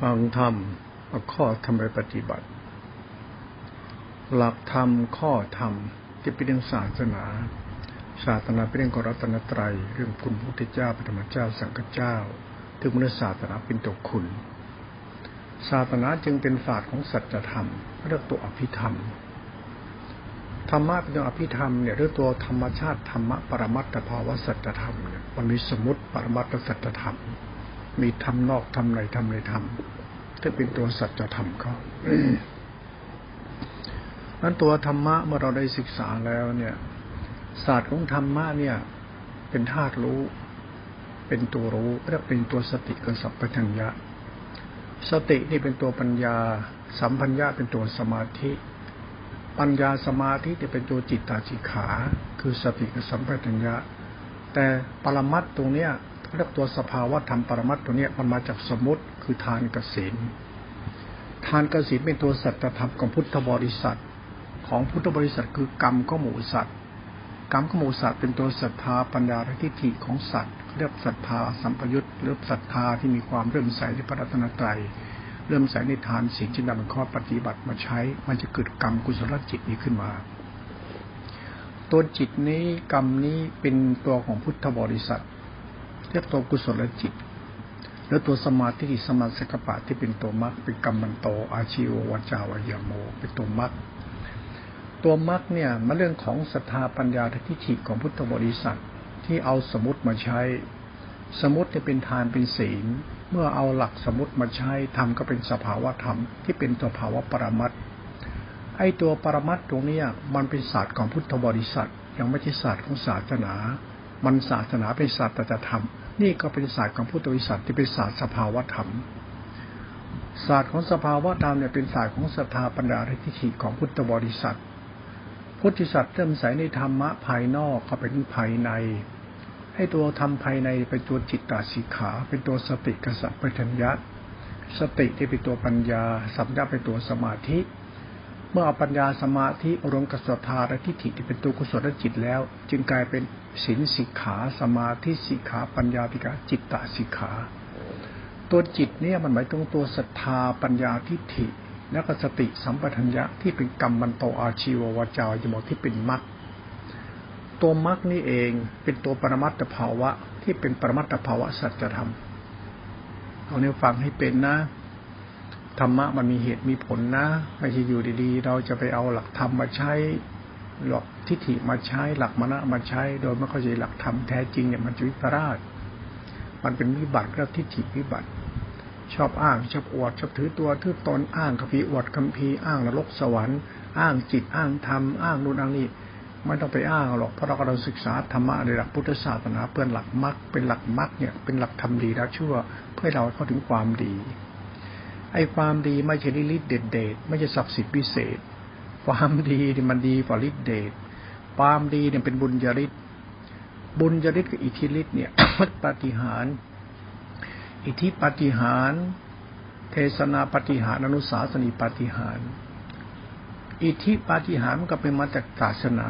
ฟังธรรมเอาข้อธรรมไปปฏิบัติหลักธรรมข้อธรรมที่เป็นเรื่องศาสนาเป็นเรื่องของรัตนตรัยเรื่องคุณพระพุทธเจ้าพระธรรมเจ้าสังฆเจ้าถึงมนุษยศาสนาเป็นตัวคุณศาสนาจึงเป็นศาสตร์ของสัจธรรมเรียกตัวอภิธรรมธรรมะเป็นตัวอภิธรรมเนี่ยเรียกตัวธรรมชาติธรรมะปรมัตถภาวะสัจธรรมเนี่ยมันมีสมมุติปรมัตถสัจธรรมมีธรรมนอกธรรมในธรรมที่เป็นตัวสัจธรรมเขานั้นตัวธรรมะเมื่อเราได้ศึกษาแล้วเนี่ยศาสตร์ของธรรมะเนี่ยเป็นธาตุรู้เป็นตัวรู้และเป็นตัวสติกับสัมปชัญญะสตินี่เป็นตัวปัญญาสัมปัญญะเป็นตัวสมาธิปัญญาสมาธิจะเป็นตัวจิตตาจิขาคือสติกับสัมปชัญญะแต่ปรมัตถ์ตรงเนี้ยเรียกตัวสภาวะธรรมปรมัตถ์ตัวเนี้ยมันมาจากสมมุติคือทานกับศีลทานกับศีลเป็นตัวสัจธรรมของพุทธบริษัทของพุทธบริษัทคือกรรมของหมู่สัตว์กรรมของหมู่สัตว์เป็นตัวศรัทธาปัญญาและทิฏฐิของสัตว์เรียกศรัทธาสัมปยุตหรือศรัทธาที่มีความเริ่มใสในพระรัตนตรัยเริ่มใสในทานศีลจินตมันข้อปฏิบัติมาใช้มันจะเกิดกรรมกุศลจิตนี้ขึ้นมาตัวจิตนี้กรรมนี้เป็นตัวของพุทธบริษัทเรียกตัวกุศลจิตแล้วตัวสมาธิสมาสังกัปปะที่เป็นตัวมรรคเป็นกรรมมันโตอาชีววาจาวายโมเป็นตัวมรรคเนี่ยมันเรื่องของศรัทธาปัญญาทิฏฐิของพุทธบริษัทที่เอาสมมุติมาใช้สมมุติจะเป็นทานเป็นศีลเมื่อเอาหลักสมมุติมาใช้ธรรมก็เป็นสภาวะธรรมที่เป็นตัวภาวะปรมัตถ์ไอ้ตัวปรมัตถ์ตรงนี้มันเป็นศาสตร์ของพุทธบริษัทยังไม่ใช่ศาสตร์ของศาสนามันศาสนาเป็นศาสตร์ตถธรรมนี่ก็เป็นศาสตร์ของพุทธบริษัทที่เป็นศาสตร์สภาวะธรรมศาสตร์ของสภาวะธรรมเนี่ยเป็นศาสตร์ของศรัทธาปัญญาทิฏฐิของพุทธบริษัทพุทธิสัตว์เริ่มใสในธรรมะภายนอกก็เป็นภายในให้ตัวธรรมภายในเป็นตัวจิตตาสิกขาเป็นตัวสติกับสัมปชัญญะสติที่เป็นตัวปัญญาสัมปชัญญะเป็นตัวสมาธิเมื่อเอาปัญญาสมาธิอารมณ์กับศรัทธาและทิฏฐิที่เป็นตัวกุศลจิตแล้วจึงกลายเป็นศีลสิกขาสมาธิสิกขาปัญญาสิกขาจิตตาสิกขาตัวจิตเนี่ยมันหมายถึงตัวศรัทธาปัญญาทิฏฐิและก็สติสัมปชัญญะที่เป็นกรรมมันโตอาชีววาจาวยโมที่เป็นมรรคตัวมรรคนี่เองเป็นตัวปรมัตถภาวะที่เป็นปรมัตถภาวะสัจธรรมเอาเนี่ยฟังให้เป็นนะธรรมะมันมีเหตุมีผลนะไม่ใช่อยู่ดีๆเราจะไปเอาหลักธรรมมาใช้หลักทิฏฐิมาใช้หลักมรณะมาใช้โดยไม่เข้าใจหลักธรรมแท้จริงเนี่ยมันจะวิปลาสมันเป็นวิบัติและทิฏฐิวิบัติชอบอ้างชอบอวดชอบถือตัวถือตนอ้างคัมภีร์อวดคัมภีร์อ้างนรกสวรรค์อ้างจิตอ้างธรรมอ้างนู่นอ้างนี่ไม่ต้องไปอ้างหรอกเพราะเรากำลังศึกษาธรรมะในหลักพุทธศาสนาเพื่อหลักมรรคเป็นหลักมรรคเนี่ยเป็นหลักธรรมดีแล้วชั่วเพื่อเราเข้าถึงความดีไอ้ความดีไม่ใช่ฤทธิ์เดชไม่ใช่ศักดิ์สิทธิ์พิเศษความดีเนี่ยมันดีกว่าฤทธิ์เดชความดีเนี่ยเป็นบุญญฤทธิ์บุญญฤทธิ์กับอิทธิฤทธิ์เนี่ยปาฏิหาริย์อิทธิปาฏิหาริย์เทศนาปาฏิหาริย์อนุสาสนีปาฏิหาริย์อิทธิปาฏิหาริย์มันก็เป็นมาจากศาสนา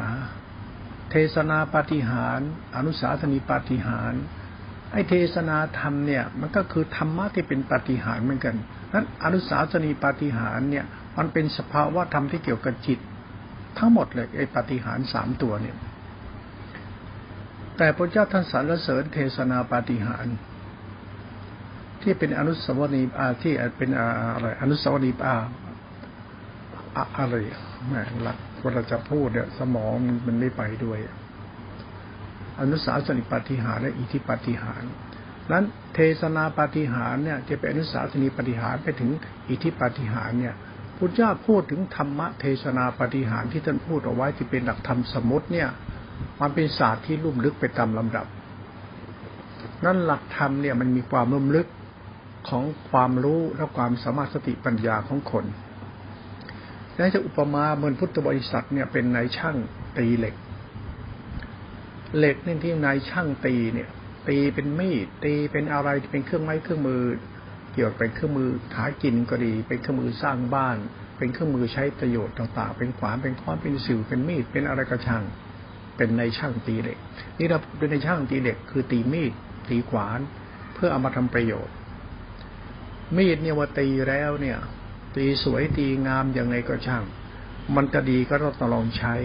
เทศนาปาฏิหาริย์อนุสาสนีปาฏิหาริย์ไอ้เทศนาธรรมเนี่ยมันก็คือธรรมะที่เป็นปาฏิหาริย์เหมือนกันนั้นอนุสาสนีปาฏิหาริย์เนี่ยมันเป็นสภาวะธรรมที่เกี่ยวกับจิตทั้งหมดเลยไอ้ปาฏิหาริย์3ตัวเนี่ยแต่พระเจ้าท่านสรรเสริญเทศนาปาฏิหาริย์ที่เป็นอนุสาวรีย์ที่เป็นอะไรอนุสาวรีย์อะไรแหมหลักเวลาจะพูดเนี่ยสมองมันไม่ไปด้วยอนุสาวรีย์ปาฏิหาริย์และอิทธิปาฏิหาริย์นั้นเทศนาปาฏิหาริย์เนี่ยจะเป็นอนุสาวรีย์ปาฏิหาริย์ไปถึงอิทธิปาฏิหาริย์เนี่ยพุทธเจ้าพูดถึงธรรมะเทศนาปาฏิหาริย์ที่ท่านพูดเอาไว้ที่เป็นหลักธรรมสมมติเนี่ยมันเป็นศาสตร์ที่ลุ่มลึกไปตามลำดับนั้นหลักธรรมเนี่ยมันมีความลุ่มลึกของความรู้และความสามารถสติปัญญาของคนและจะอุปมาเหมือนพุทธบริษัทเนี่ยเป็นนายช่างตีเหล็กนี่ที่นายช่างตีเนี่ยตีเป็นมีดตีเป็นอะไรเป็นเครื่องไม้เครื่องมือเกี่ยวกับเป็นเครื่องมือหากินก็ดีเป็นเครื่องมือสร้างบ้านเป็นเครื่องมือใช้ประโยชน์ต่างๆเป็นขวานเป็นค้อนเป็นสิวเป็นมีดเป็นอะไรก็ช่างเป็นนายช่างตีเหล็กนี่เราเป็นนายช่างตีเหล็กคือตีมีดตีขวาน พื่อเอามาทำประโยชน์มีดเนี่ยว่าตีแล้วเนี่ยตีสวยตีงามยังไงก็ช่างมันก็ดีก็ต้องลองใช้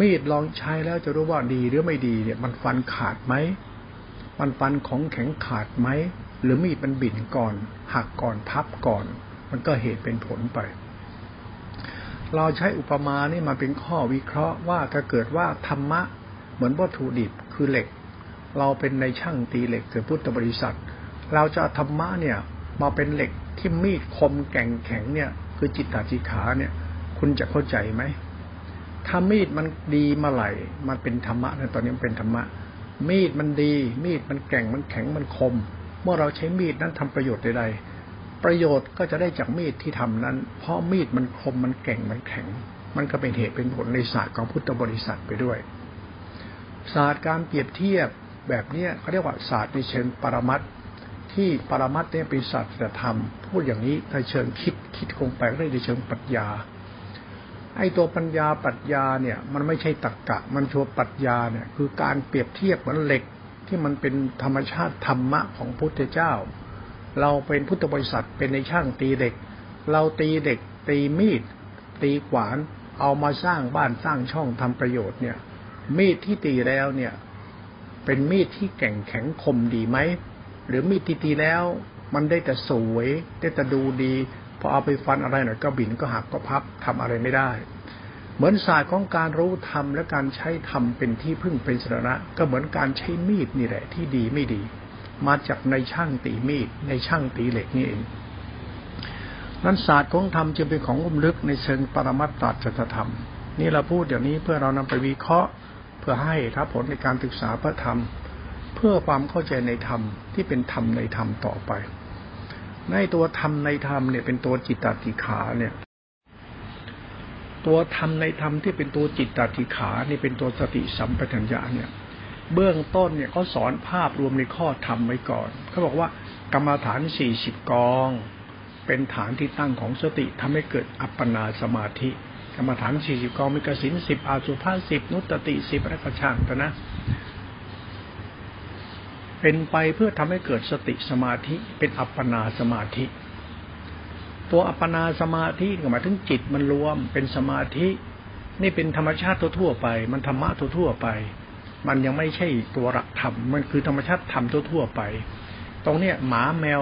มีดลองใช้แล้วจะรู้ว่าดีหรือไม่ดีเนี่ยมันฟันขาดไหมมันฟันของแข็งขาดไหมหรือมีดมันบิ่นก่อนหักก่อนพับก่อนมันก็เหตุเป็นผลไปเราใช้อุปมานี่มาเป็นข้อวิเคราะห์ว่าถ้าเกิดว่าธรรมะเหมือนวัตถุดิบคือเหล็กเราเป็นในช่างตีเหล็กคือพุทธบริษัทเราจะธรรมะเนี่ยมาเป็นเหล็กที่มีดคมแข็งแข็งเนี่ยคือจิตตาจิขาเนี่ยคุณจะเข้าใจไหมถ้ามีดมันดีเมื่อไหร่มันเป็นธรรมะนะตอนนี้มันเป็นธรรมะมีดมันดีมีดมันแข็งมันแข็งมันคมเมื่อเราใช้มีดนั้นทำประโยชน์ใดๆประโยชน์ก็จะได้จากมีดที่ทำนั้นเพราะมีดมันคมมันแข็งมันแข็งมันก็เป็นเหตุเป็นผลในศาสตร์ของพุทธบริษัทไปด้วยศาสตร์การเปรียบเทียบแบบนี้เขาเรียกว่าศาสตร์ในเชิงปรมัตถ์ที่ปรมัตถ์เนี่ยเป็นศาสตร์ธรรมพูดอย่างนี้ในเชิงคิดคงไปเรื่องในเชิงปรัชญาไอ้ตัวปรัชญาเนี่ยมันไม่ใช่ตรรกะมันชัวปรัชญาเนี่ยคือการเปรียบเทียบเหมือนเหล็กที่มันเป็นธรรมชาติธรรมะของพุทธเจ้าเราเป็นพุทธบริษัทเป็นในช่างตีเหล็กเราตีเหล็กตีมีดตีขวานเอามาสร้างบ้านสร้างช่องทำประโยชน์เนี่ยมีดที่ตีแล้วเนี่ยเป็นมีดที่แข็งคมดีไหมหรือมีดที่ตีแล้วมันได้แต่สวยได้แต่ดูดีพอเอาไปฟันอะไรหน่อยก็บิ่นก็หักก็พับทำอะไรไม่ได้เหมือนศาสตร์ของการรู้ธรรมและการใช้ธรรมเป็นที่พึ่งเป็นสรณะก็เหมือนการใช้มีดนี่แหละที่ดีไม่ดีมาจากในช่างตีมีดในช่างตีเหล็กนี่เองนั้นศาสตร์ของธรรมจึงเป็นของล้ำลึกในเชิงปรมัตถศาสตรธรรมนี่เราพูดอย่างนี้เพื่อเรานำไปวิเคราะห์เพื่อให้รับผลในการศึกษาพระธรรมเพื่อความเข้าใจในธรรมที่เป็นธรรมในธรรมต่อไปในตัวธรรมในธรรมเนี่ยเป็นตัวจิตตติขาเนี่ยตัวธรรมในธรรมที่เป็นตัวจิตตติขานี่เป็นตัวสติสัมปชัญญะเนี่ยเบื้องต้นเนี่ยเขาสอนภาพรวมในข้อธรรมไว้ก่อนเขาบอกว่ากรรมฐาน40กองเป็นฐานที่ตั้งของสติทำให้เกิดอัปปนาสมาธิกรรมฐาน40กองมีกสิณ10อาสุภะ10นุตติ10อะไรก็ช่างนะเป็นไปเพื่อทำให้เกิดสติสมาธิเป็นอัปปนาสมาธิตัวอัปปนาสมาธิหมายถึงจิตมันรวมเป็นสมาธินี่เป็นธรรมชาติทั่วไปมันธรรมะทั่วไปมันยังไม่ใช่ตัวหลักธรรมมันคือธรรมชาติธรรมทั่วไปตรงเนี้ยหมาแมว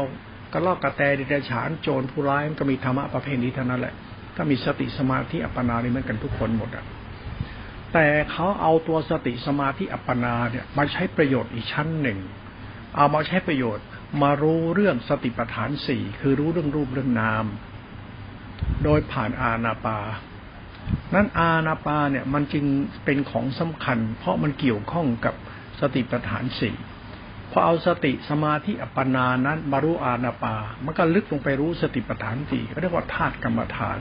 กระรอกกระแตดิเดฉานโจรผู้ร้ายมันก็มีธรรมะประเภทนี้เท่านั้นแหละก็มีสติสมาธิอัปปนานี่เหมือนกันทุกคนหมดอ่ะแต่เขาเอาตัวสติสมาธิอัปปนาเนี่ยมาใช้ประโยชน์อีกชั้นหนึ่งเอามาใช้ประโยชน์มารู้เรื่องสติปัฏฐานสี่คือรู้เรื่องรูปเรื่องนามโดยผ่านอานาปานั้นอานาปาเนี่ยมันจึงเป็นของสำคัญเพราะมันเกี่ยวข้องกับสติปัฏฐานสี่พอเอาสติสมาธิอัปปนานั้นมารู้อานาปามันก็ลึกลงไปรู้สติปัฏฐานสี่เรียกว่าธาตุกรรมฐาน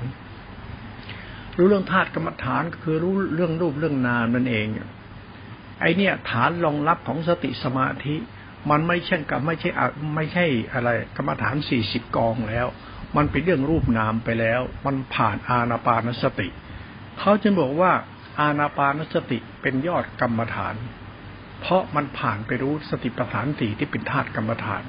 รู้เรื่องธาตุกรรมฐานก็คือรู้เรื่องรูปเรื่องนามนั่นเองไอเนี่ยฐานรองรับของสติสมาธิมันไม่ใช่กับไม่ใช่อะไรกรรมฐาน40กองแล้วมันเป็นเรื่องรูปนามไปแล้วมันผ่านอานาปานสติเขาจะบอกว่าอานาปานสติเป็นยอดกรรมฐานเพราะมันผ่านไปรู้สติปัฏฐาน4ที่เป็นธาตุกรรมฐาน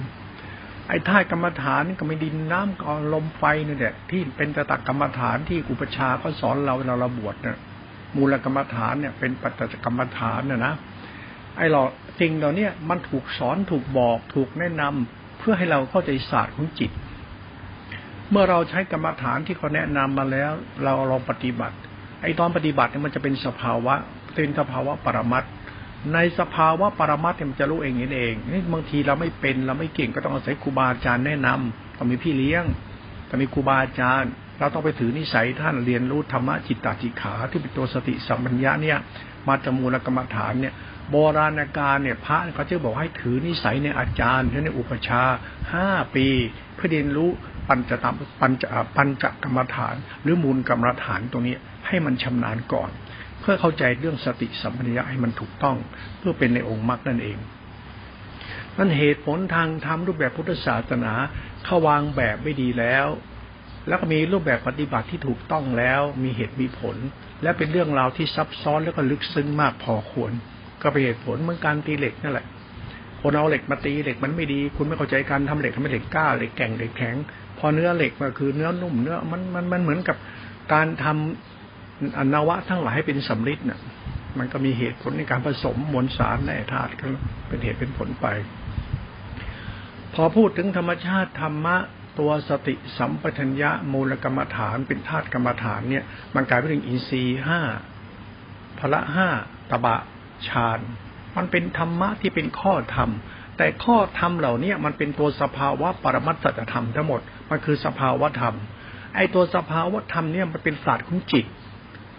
ไอ้ธาตุกรรมฐานก็ไม่ดินน้ำก็ลมไฟนี่แหละที่เป็นตตกรรมฐานที่อุปชาก็สอนเราเวลาเราบวชนะมูลกรรมฐานเนี่ยเป็นปัจจกรรมฐานนะไอ้หลอดสิ่งเหล่านี้มันถูกสอนถูกบอกถูกแนะนำเพื่อให้เราเข้าใจศาสตร์ของจิตเมื่อเราใช้กรรมฐานที่เขาแนะนำมาแล้วเราลองปฏิบัติไอ้ตอนปฏิบัติเนี่ยมันจะเป็นสภาวะปรมัตถ์ในสภาวะปรมัตถ์เนี่ยมันจะรู้เองนี่บางทีเราไม่เป็นเราไม่เก่งก็ต้องอาศัยครูบาอาจารย์แนะนำต้องมีพี่เลี้ยงต้องมีครูบาอาจารย์เราต้องไปถือนิสัยท่านเรียนรู้ธรรมะจิตตจิขาที่เป็นตัวสติสัมปชัญญะเนี่ยมาจากมูลกรรมฐานเนี่ยโบราณกาลเนี่ยพระเขาจะบอกให้ถือนิสัยในอาจารย์และในอุปชา5ปีเพื่อเรียนรู้ปัญจกรรมฐานหรือมูลกรรมฐานตรงนี้ให้มันชำนาญก่อนเพื่อเข้าใจเรื่องสติสัมปชัญญะให้มันถูกต้องเพื่อเป็นในองค์มรรคนั่นเองนั่นเหตุผลทางธรรมรูปแบบพุทธศาสนาเขาวางแบบไม่ดีแล้วแล้วก็มีรูปแบบปฏิบัติที่ถูกต้องแล้วมีเหตุมีผลและเป็นเรื่องราวที่ซับซ้อนแล้วก็ลึกซึ้งมากพอควรก็เป็นเหตุผลเหมือนการตีเหล็กนั่นแหละ คนเอาเหล็กมาตีเหล็กมันไม่ดีคุณไม่เข้าใจการทำเหล็กทำให้เหล็กกล้าเหล็กแข็งเหล็กแข็งพอเนื้อเหล็กก็คือเนื้อนุ่มเนื้อมันเหมือนกับการทำอนวะทั้งหลายให้เป็นสำริดน่ะมันก็มีเหตุผลในการผสมมวลสารแร่ธาตุก็เป็นเหตุเป็นผลไปพอพูดถึงธรรมชาติธรรมะตัวสติสัมปชัญญะมูลกรรมฐานเป็นธาตุกรรมฐานเนี่ยมันกลายเป็นอินทรีย์ห้าพละห้าตบะฌานมันเป็นธรรมะที่เป็นข้อธรรมแต่ข้อธรรมเหล่านี้มันเป็นตัวสภาวะปรมัตถสัจธรรมทั้งหมดมันคือสภาวะธรรมไอ้ตัวสภาวะธรรมเนี่ยมันเป็นศาสตร์ของจิต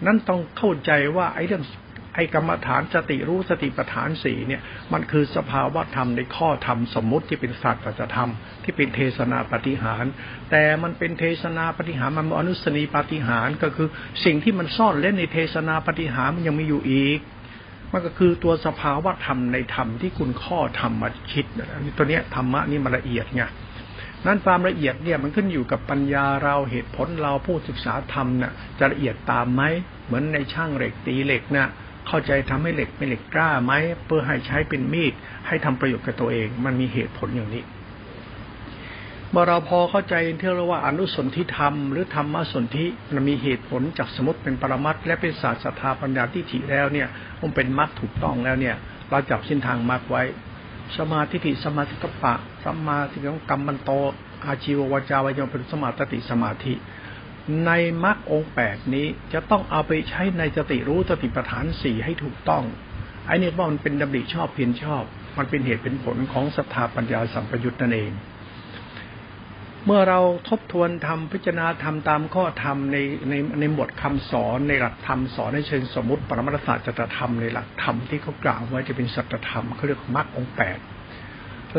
นั่นต้องเข้าใจว่าไอ้เรื่องไอ้กรรมฐานสติรู้สติปัฏฐานสี่เนี่ยมันคือสภาวะธรรมในข้อธรรมสมมุติที่เป็นศาสตร์ปัจจธรรมที่เป็นเทศนาปฏิหารแต่มันเป็นเทศนาปฏิหารมันอนุสนีปฏิหารก็คือสิ่งที่มันซ่อนเล่นในเทศนาปฏิหารมันยังมีอยู่อีกมันก็คือตัวสภาวะธรรมในธรรมที่คุณข้อธรรมมาคิดตัวเนี้ยธรรมะนี่มันละเอียดไงนั่นความละเอียดเนี่ยมันขึ้นอยู่กับปัญญาเราเหตุผลเราผู้ศึกษาธรรมน่ะจะละเอียดตามไหมเหมือนในช่างเหล็กตีเหล็กน่ะเข้าใจทำให้เหล็กเป็นเหล็กกล้าไหมเพื่อให้ใช้เป็นมีดให้ทำประโยชน์กับตัวเองมันมีเหตุผลอย่างนี้เมื่อเราพอเข้าใจที่เรียกว่าอนุสนธิธรรมหรือธรรมสนธิมันมีเหตุผลจากสมมติเป็นปรมัตถ์และเป็นศาสตร์ศรัทธาปัญญาทิฏฐิแล้วเนี่ยมันเป็นมรรคถูกต้องแล้วเนี่ยเราจับเส้นทางมรรคไว้สมาธิทิสมาธิกัปปะสัมมาทิฏฐิของกรรมมันโตอาชีววาจาวิญญาณเป็นสมาธิสมาธิในมรรคองค์แปดนี้จะต้องเอาไปใช้ในสติรู้สติปัฏฐานสี่ให้ถูกต้องไอ้นี่ว่ามันเป็นดำริชอบเพียรชอบมันเป็นเหตุเป็นผลของศรัทธาปัญญาสัมปยุตนั่นเองเมื่อเราทบทวนธรรมพิจารณาธรรมตามข้อธรรมในหมวดคำสอนในหลักธรรมสอนในเชิงสมมติปรมัตถสัจธรรมในหลักธรรมที่เขากล่าวไว้จะเป็นสัจธรรมเขาเรียกมรรคองค์แปด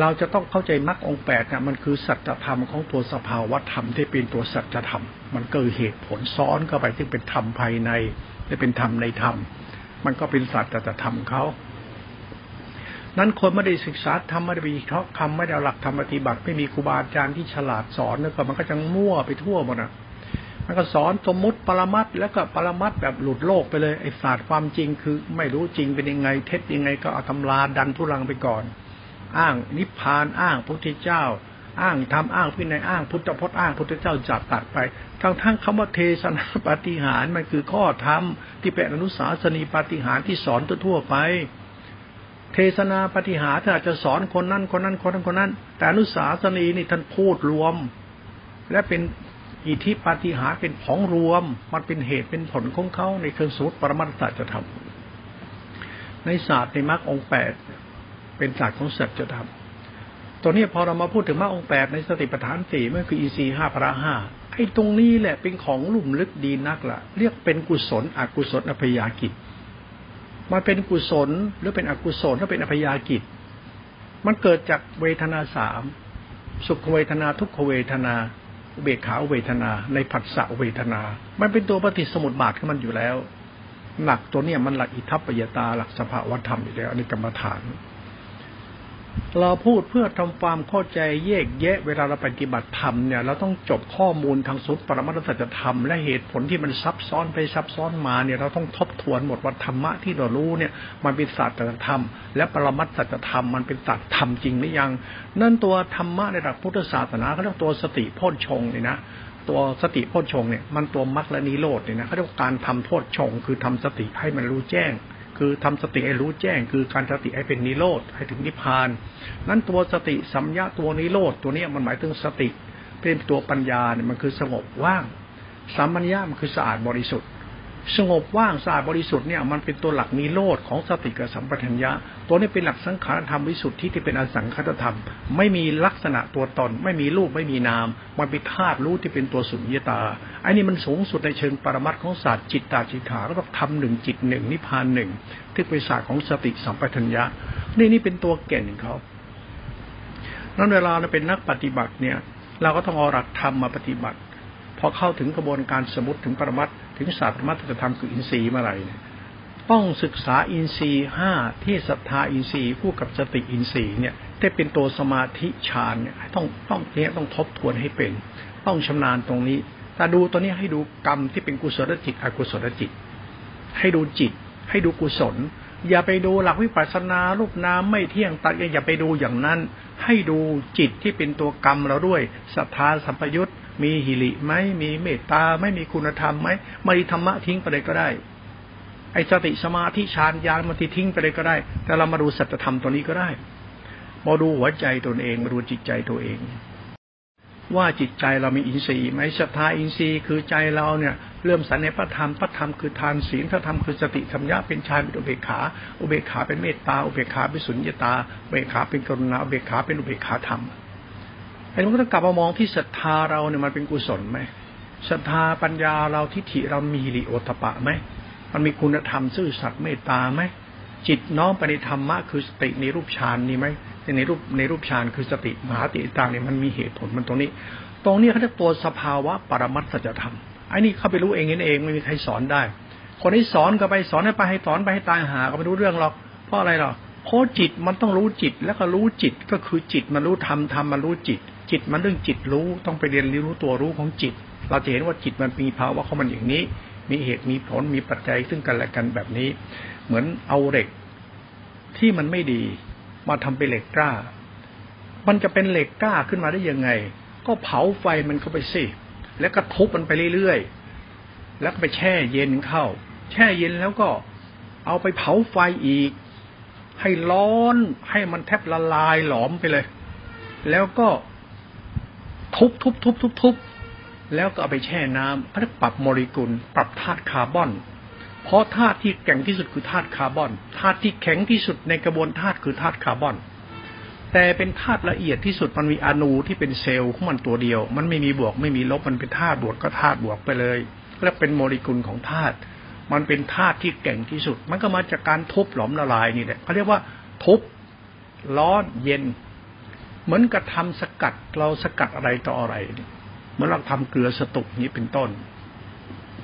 เราจะต้องเข้าใจมรรคองค์แปดนะมันคือสัจธรรมของตัวสภาวะธรรมที่เป็นตัวสัจธรรมมันเกิดเหตุผลซ้อนเข้าไปซึ่งเป็นธรรมภายในและเป็นธรรมในธรรมมันก็เป็นสัจธรรมเขานั้นคนไม่ได้ศึกษาธรรมไม่ได้วิเคราะห์คำไม่ได้เอาหลักธรรมปฏิบัติไม่มีครูบาอาจารย์ที่ฉลาดสอนแล้วก็มันก็จะมั่วไปทั่วหมดนะมันก็สอนสมมติปรมัตถ์แล้วก็ปรมัตถ์แบบหลุดโลกไปเลยไอ้ศาสตร์ความจริงคือไม่รู้จริงเป็นยังไงเท็จยังไงก็เอาตำราดันทุรังไปก่อนอ้างนิพพานอ้างพระพุทธเจ้าอ้างธรรมอ้างวินัยอ้างพุทธพจน์อ้างพระพุทธเจ้าจัดตัดไปทั้งคำว่าเทศนาปาฏิหาริย์มันคือข้อธรรมที่เป็นอนุสาสนีปาฏิหาริย์ที่สอนทั่วไปเทศนาปฏิหาริย์อาจจะสอนคนนั้นคนนั้นคนนั้นคนนั้นแต่อนุสาสนีนี่ท่านพูดรวมและเป็นอิทธิปาฏิหาริย์เป็นของรวมมันเป็นเหตุเป็นผลของเขาในเชิงสมมติปรมัตถสัจธรรมในศาสตร์ในมรรคองค์แปดเป็นศาสตร์ของสัจธรรมตอนนี้พอเรามาพูดถึงมรรคองค์แปดในสติปัฏฐานสี่มันคืออินทรีย์ห้าพละห้าไอ้ตรงนี้แหละเป็นของลุ่มลึกดีนักล่ะเรียกเป็นกุศลอกุศลอัพยากิจมันเป็นกุศลหรือเป็นอกุศลถ้าเป็นอัพยากิจมันเกิดจากเวทนาสามสุขเวทนาทุกขเวทนาอุเบกขาเวทนาในผัสสะเวทนามันเป็นตัวปฏิสมุติบาทของมันอยู่แล้วหลักตัวเนี้ยมันหลักอิทัปปยตาหลักสภาวธรรมอยู่แล้วในกรรมฐานเราพูดเพื่อทำความเข้าใจแยกแยะเวลาเราปฏิบัติธรรมเนี่ยเราต้องจบข้อมูลทางสมมติปรมัตถสัจธรรมและเหตุผลที่มันซับซ้อนไปซับซ้อนมาเนี่ยเราต้องทบทวนหมดว่าธรรมะที่เรารู้เนี่ยมันเป็นศาสตร์ธรรมและปรมัตถสัจธรรมมันเป็นศาสตร์ธรรมจริงหรือยังนั่นตัวธรรมะในหลักพุทธศาสนาเขาเรียกตัวสติโพชฌงค์เลยนะตัวสติโพชฌงค์เนี่ยมันตัวมรรคและนิโรธเนี่ยนะเขาเรียกว่าการทำโพชฌงค์คือทำสติให้มันรู้แจ้งคือทำสติให้รู้แจ้งคือการสติให้เป็นนิโรธให้ถึงนิพพานนั้นตัวสติสัมยะตัวนิโรธตัวนี้มันหมายถึงสติเป็นตัวปัญญาเนี่ยมันคือสงบว่างสัมมัญญามันคือสะอาดบริสุทธิ์สงบว่างสะอาดบริสุทธิ์เนี่ยมันเป็นตัวหลักนิโรธของสติกับสัมปชัญญะตัวนี้เป็นหลักสังขารธรรมวิสุทธิที่เป็นอสังขตธรรมไม่มีลักษณะตัวตนไม่มีรูปไม่มีนามมันเป็นธาตุรู้ที่เป็นตัวสุญญตาไอ้นี่มันสูงสุดในเชิงปรมัตถ์ของศาสตร์จิตตาจิตขาก็ต้องทำหนึ่งจิตหนึ่งนิพพานหนึ่งทึกเป็นศาสตร์ของสติสัมปชัญญะนี่เป็นตัวแก่นของเขานั้นเวลาเราเป็นนักปฏิบัติเนี่ยเราก็ต้องเอาหลักธรรมมาปฏิบัติพอเข้าถึงกระบวนการสมมติถึงปรมัตถ์ถึงศาสตร์ปรมัตถสัจธรรมคืออินทรีย์เมื่อไหร่ต้องศึกษาอินทรีย์ห้าที่ศรัทธาอินทรีย์คู่กับสติอินทรีย์เนี่ยที่เป็นตัวสมาธิฌานเนี่ยต้องทบทวนให้เป็นต้องชำนาญตรงนี้ถ้าดูตัวนี้ให้ดูกรรมที่เป็นกุศลจิตอกุศลจิตให้ดูจิตให้ดูกุศล อย่าไปดูหลักวิปัสสนารูปนามไม่เที่ยงตัดอย่าไปดูอย่างนั้นให้ดูจิตที่เป็นตัวกรรมเราด้วยศรัทธาสัมปยุตมีหิริไหมมีเมตตาไม่มีคุณธรรมไหมมริธรรมะทิ้งไปเลยก็ได้ไอสติสมาธิฌานญาณมันทิ้งไปเลยก็ได้แต่เรามาดูสัจธรรมตัวนี้ก็ได้มาดูหัวใจตนเองมาดูจิตใจตัวเองว่าจิตใจเรามีอินทรีย์ไหมศรัทธาอินทรีย์คือใจเราเนี่ยเริ่มสันในพระธรรมคือทานศีลพระธรรมคือสติสัมปชัญญะเป็นฌานเป็นอุเบกขาอุเบกขาเป็นเมตตาอุเบกขาเป็นสุญญตาอุเบกขาเป็นกรุณาอุเบกขาเป็นอุเบกขาธรรมไอ้เราต้องกลับมามองที่ศรัทธาเราเนี่ยมันเป็นกุศลไหมศรัทธาปัญญาเราทิฏฐิเรามีริโอตปะไหมมันมีคุณธรรมซื่อสัตย์เมตตาไหมจิตน้อมไปในธรรมะคือสติในรูปฌานนี่ไหมในรูปฌานคือสติมหาติต่างเนี่ยมันมีเหตุผลมันตรงนี้เขาจะตัวสภาวะปรมัตถสัจธรรมไอ้นี่เขาไปรู้เองนั่นเองไม่มีใครสอนได้คนที่สอนก็ไปสอนให้ไปให้สอนไปให้ตายหาก็ไม่รู้เรื่องหรอกเพราะอะไรหรอกเพราะจิตมันต้องรู้จิตแล้วก็รู้จิตก็คือจิตมันรู้ธรรมมันรู้จิตจิตมันเรื่องจิตรู้ต้องไปเรียนรู้ตัวรู้ของจิตเราจะเห็นว่าจิตมันมีภาวะของมันอย่างนี้มีเหตุมีผลมีปัจจัยซึ่งกันและกันแบบนี้เหมือนเอาเหล็กที่มันไม่ดีมาทำเป็นเหล็กกล้ามันจะเป็นเหล็กกล้าขึ้นมาได้ยังไงก็เผาไฟมันเข้าไปสิแล้วก็ทุบมันไปเรื่อยๆแล้วก็ไปแช่เย็นเข้าแช่เย็นแล้วก็เอาไปเผาไฟอีกให้ร้อนให้มันแทบละลายหลอมไปเลยแล้วก็ทุบแล้วก็เอาไปแช่น้ำเพื่อปรับโมเลกุลปรับธาตุคาร์บอนเพราะธาตุที่แข็งที่สุดคือธาตุคาร์บอนธาตุที่แข็งที่สุดในกระบวนธาตุคือธาตุคาร์บอนแต่เป็นธาตุละเอียดที่สุดมันมีอนูที่เป็นเซลล์ของมันตัวเดียวมันไม่มีบวกไม่มีลบมันเป็นธาตุบวกก็ธาตุบวกไปเลยและเป็นโมเลกุลของธาตุมันเป็นธาตุที่แข็งที่สุดมันก็มาจากการทุบหลอมละลายนี่แหละเขาเรียกว่าทุบร้อนเย็นเหมือนกระทำสกัดเราสกัดอะไรต่ออะไรเมื่อเราทำเกลือสตุกนี้เป็นต้น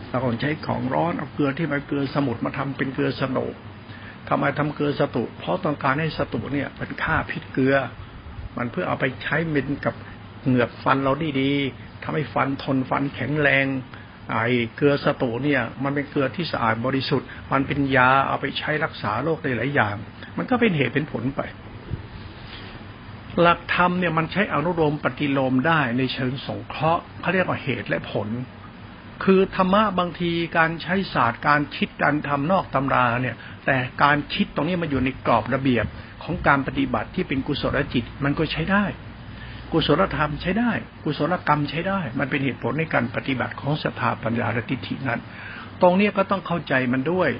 เราก็ใช้ของร้อนเอาเกลือที่มาเกลือสมุทรมาทำเป็นเกลือสโนกทำไมทำเกลือสตุเพราะต้องการให้สตุเนี่ยเป็นฆ่าพิษเกลือมันเพื่อเอาไปใช้เป็นกับเหงือกฟันเราดีๆทำให้ฟันทนฟันแข็งแรงไอ้เกลือสตุเนี่ยมันเป็นเกลือที่สะอาดบริสุทธิ์มันเป็นยาเอาไปใช้รักษาโรคได้หลายอย่างมันก็เป็นเหตุเป็นผลไปหลักธรรมเนี่ยมันใช้อนุโลมปฏิโลมได้ในเชิงสงเคราะห์เขาเรียกว่าเหตุและผลคือธรรมะบางทีการใช้ศาสตร์การคิดการทำนอกตำราเนี่ยแต่การคิดตรงนี้มันอยู่ในกรอบระเบียบของการปฏิบัติที่เป็นกุศลจิตมันก็ใช้ได้กุศลธรรมใช้ได้กุศลกรรมใช้ได้มันเป็นเหตุผลในการปฏิบัติของศรัทธาปัญญาและทิฏฐินั้นตรงนี้ก็ต้องเข้าใจมันด้วย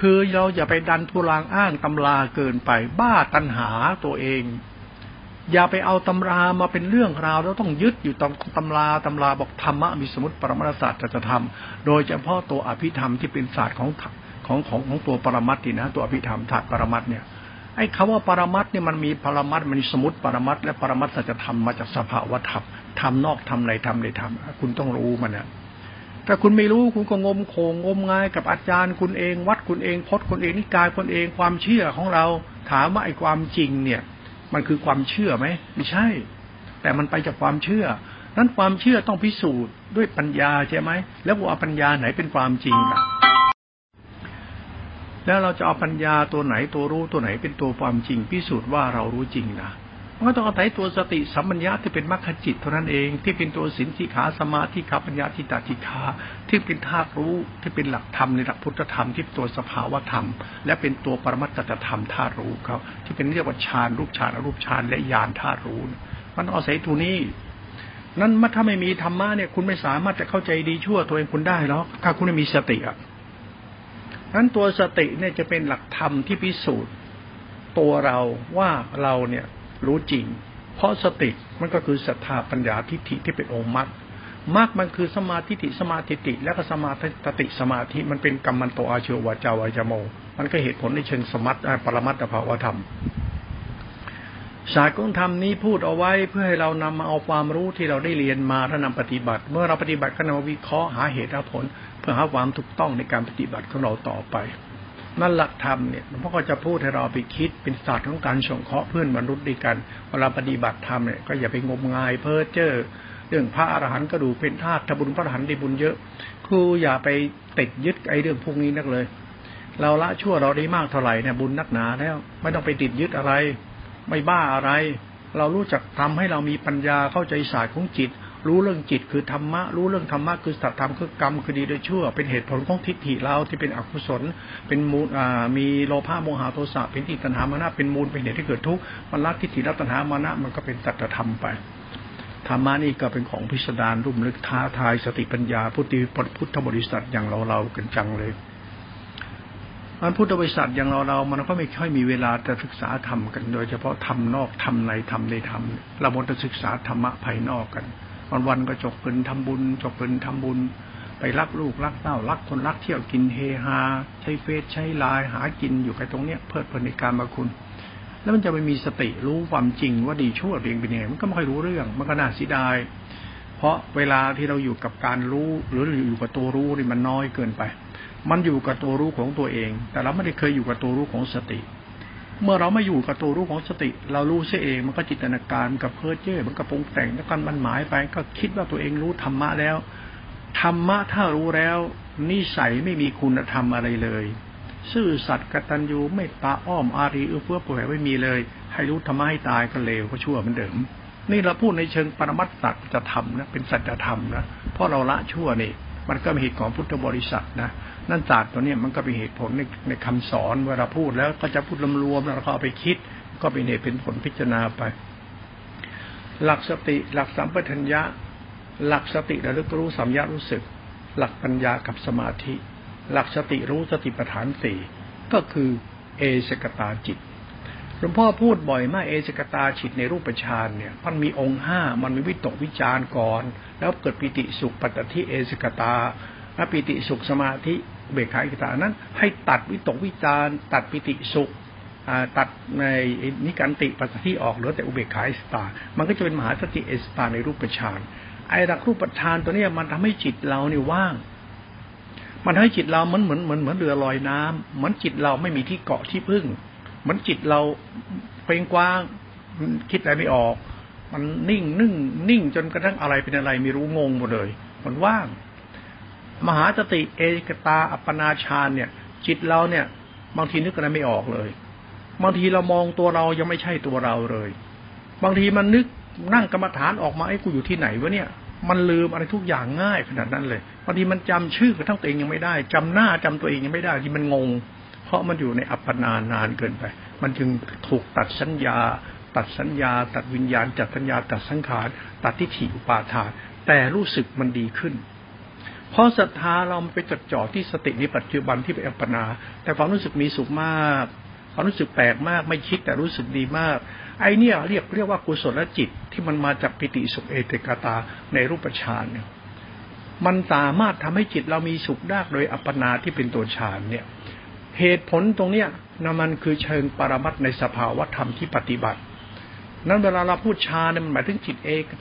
คือเราอย่าไปดันทุรังอ้างตำราเกินไปบ้าตัณหาตัวเองอย่าไปเอาตำรามาเป็นเรื่องราวแล้วต้องยึดอยู่ตามตำราบอกธรรมะมีสมมติปรมัตถศาสตร์จะทำโดยเฉพาะตัวอภิธรรมที่เป็นศาสตร์ของตัวปรมัตถ์นี่นะตัวอภิธรรมศาสตร์ปรมัตถ์เนี่ยไอ้คำว่าปรมัตถ์เนี่ยมันมีปรมัตถ์มันมีสมมติปรมัตถ์และปรมัตถ์สัจธรรมมาจากสภาวะธรรมธรรมนอกธรรมในธรรมในธรรมคุณต้องรู้มันนะถ้าคุณไม่รู้คุณก็งมงายกับอาจารย์คุณเองวัดคุณเองพจน์คุณเองนิกายคุณเองความเชื่อของเราถามว่าไอ้ความจริงเนี่ยมันคือความเชื่อไหมไม่ใช่แต่มันไปจากความเชื่อนั้นความเชื่อต้องพิสูจน์ด้วยปัญญาใช่ไหมแล้วว่าปัญญาไหนเป็นความจริงอ่ะแล้วเราจะเอาปัญญาตัวไหนตัวรู้ตัวไหนเป็นตัวความจริงพิสูจน์ว่าเรารู้จริงนะมันก็ต้องอาศัยตัวสติสัมปชัญญะที่เป็นมรรคจิตเท่านั้นเองที่เป็นตัวศีลสิกขาสมาธิขาปัญญาทิฏฐิสิกขาที่เป็นธาตุรู้ที่เป็นหลักธรรมในหลักพุทธธรรมที่เป็นตัวสภาวะธรรมและเป็นตัวปรมัตถสัจธรรมธาตุรู้เขาที่เป็นเรียกว่าฌานรูปฌานอรูปฌานและญาณธาตุรู้มันอาศัยตัวนี้นั้นถ้าไม่มีธรรมะเนี่ยคุณไม่สามารถจะเข้าใจดีชั่วตัวเองคุณได้หรอกถ้าคุณไม่มีสติอ่ะนั้นตัวสติเนี่ยจะเป็นหลักธรรมที่พิสูจน์ตัวเราว่าเราเนี่ยรู้จริงเพราะสติมันก็คือศรัทธาปัญญาทิฏฐิที่เป็นองค์มรรคมรรคมันคือสมาธิสมาธิติและก็สมาธิตติสมาธิมันเป็นกัมมันโตอาเชวะจาวายโมมันก็เหตุผลในเชิงสมัตปรมัตถภาวธรรมศาสตร์ของธรรมนี้พูดเอาไว้เพื่อให้เรานำมาเอาความรู้ที่เราได้เรียนมาแล้วนำปฏิบัติเมื่อเราปฏิบัติก็นำมาวิเคราะห์หาเหตุและผลเพื่อหาความถูกต้องในการปฏิบัติของเราต่อไปนั่นหลักธรรมเนี่ยหลวงพ่อก็จะพูดให้เราไปคิดเป็นศาสตร์ของการสงเคราะห์เพื่อนมนุษย์ด้วยกันเวลาปฏิบัติธรรมเนี่ยก็อย่าไปงมงายเพ้อเจ้อเรื่องพระอรหันต์ก็ดูเป็นธาตุบุญพระอรหันต์ได้บุญเยอะครูอย่าไปติดยึดไอ้เรื่องพวกนี้นักเลย เราละชั่วเราได้มากเท่าไหร่เนี่ยบุญนักหนาแล้วไม่ต้องไปติดยึดอะไรไม่บ้าอะไรเรารู้จักทำให้เรามีปัญญาเข้าใจศาสตร์ของจิตรู้เรื่องจิตคือธรรมะรู้เรื่องธรรมะคือสัตธรรมคือกรรมคือดีโดยชั่วเป็นเหตุผลของทิฏฐิเราที่เป็นอกุศลเป็นมูลมีโลภะโมหะโทสะเป็นอิจฉาตัณหามานะเป็นมูลเป็นเหตุที่เกิดทุกข์มันละทิฏฐิละตัณหามานะมันก็เป็นสัตธรรมไปธรรมะนี่ก็เป็นของพิสดารลุ่มลึกท้าทายสติปัญญาพุทธบริษัทอย่างเรากันจังเลยอันพุทธบริษัทอย่างเรามันก็ไม่ค่อยมีเวลาจะศึกษาธรรมกันโดยเฉพาะธรรมนอกธรรมในธรรมในธรรมเราหมดจะศึกษาธรรมะภายนอกกันวันๆก็จกเพลินทำบุญจกเพลินทำบุญไปรักลูกรักเต้ารักคนรักเที่ยวกินเฮฮาใช้เฟซใช้ไลน์หากินอยู่กับตรงเนี้ยเพลิดเพลินในการมาคุณแล้วมันจะไม่มีสติรู้ความจริงว่าดีชั่วเองเป็นยังไงมันก็ไม่ค่อยรู้เรื่องมันก็น่าเสียดายเพราะเวลาที่เราอยู่กับการรู้หรืออยู่กับตัวรู้นี่มันน้อยเกินไปมันอยู่กับตัวรู้ของตัวเองแต่เราไม่ได้เคยอยู่กับตัวรู้ของสติเมื่อเราไม่อยู่กับตัวรู้ของสติเรารู้เสียเองมันก็จินตนาการกับเพ้อเจ้อมันก็ปรุงแต่งแล้วกันมันหมายไปก็คิดว่าตัวเองรู้ธรรมะแล้วธรรมะถ้ารู้แล้วนิสัยไม่มีคุณธรรมอะไรเลยซื่อสัตย์กตัญญูเมตตาอ้อมอารีเอื้อเฟื้อเผื่อแผ่ไม่มีเลยให้รู้ธรรมะให้ตายก็เลวก็ชั่วเหมือนเดิมนี่เราพูดในเชิงปรมัตถสัจธรรมนะเป็นสัจธรรมนะเพราะเราละชั่วนี่มันก็เป็นเหตุของพุทธบริษัทนะนั่นศาสตร์ตัวนี้มันก็เป็นเหตุผลในคำสอนเวลาพูดแล้วก็จะพูดรวมๆแล้วก็เอาไปคิดก็เป็นเหตุเป็นผลพิจารณาไปหลักสติหลักสัมปชัญญะหลักสติระลึกรู้สัมยารู้สึกหลักปัญญากับสมาธิหลักสติรู้สติปัฏฐานสี่ก็คือเอสกตาจิตหลวงพ่อพูดบ่อยมากเอสกตาจิตในรูปฌานเนี่ยมันมีองค์ห้ามันมีวิตกวิจารก่อนแล้วเกิดปิติสุขปัตติเอสกตาและปิติสุขสมาธิเบกขาอิกตานั้นให้ตัดวิตกวิจารตัดปิติสุขตัดในนิการติปัสสัทธิออกเหลือแต่อุเบกขาอิกตามันก็จะเป็นมหาสติเอสตาในรูปฌานไอ้หลักรูปฌานตัวนี้มันทำให้จิตเราเนี่ยว่างมันให้จิตเราเหมือนเรือลอยน้ำเหมือนจิตเราไม่มีที่เกาะที่พึ่งเหมือนจิตเราเพ่งกว้างคิดอะไรไม่ออกมันนิ่งจนกระทั่งอะไรเป็นอะไรไม่รู้งงหมดเลยมันว่างมหาสติเอกตาอัปปนาฌานเนี่ยจิตเราเนี่ยบางทีนึกอะไรไม่ออกเลยบางทีเรามองตัวเรายังไม่ใช่ตัวเราเลยบางทีมันนึกนั่งกรรมฐานออกมาไอ้กูอยู่ที่ไหนวะเนี่ยมันลืมอะไรทุกอย่างง่ายขนาดนั้นเลยบางทีมันจำชื่อกระทั่งตัวเองยังไม่ได้จำหน้าจำตัวเองยังไม่ได้ที่มันงงเพราะมันอยู่ในอัปปนานานเกินไปมันจึงถูกตัดสัญญาตัดวิญญาณจัดสัญญาตัดสังขารตัดทิฏฐิอุปาทานแต่รู้สึกมันดีขึ้นเพราะศรัทธาเราไปจดจ่อที่สติในปัจจุบันที่เป็นอัปปนาแต่ความรู้สึกมีสุขมากความรู้สึกแปลกมากไม่คิดแต่รู้สึกดีมากไอเนี่ยเรียกว่ากุศลจิตที่มันมาจากปิติสุขเอเตกตาในรูปฌานเนี่ยมันสามารถทำให้จิตเรามีสุขได้โดยอัปปนาที่เป็นตัวฌานเนี่ยเหตุผลตรงเนี้ยมันคือเชิงปรมัตถ์ในสภาวธรรมที่ปฏิบัตินั้นเวลาเราพูดฌานมันหมายถึงจิต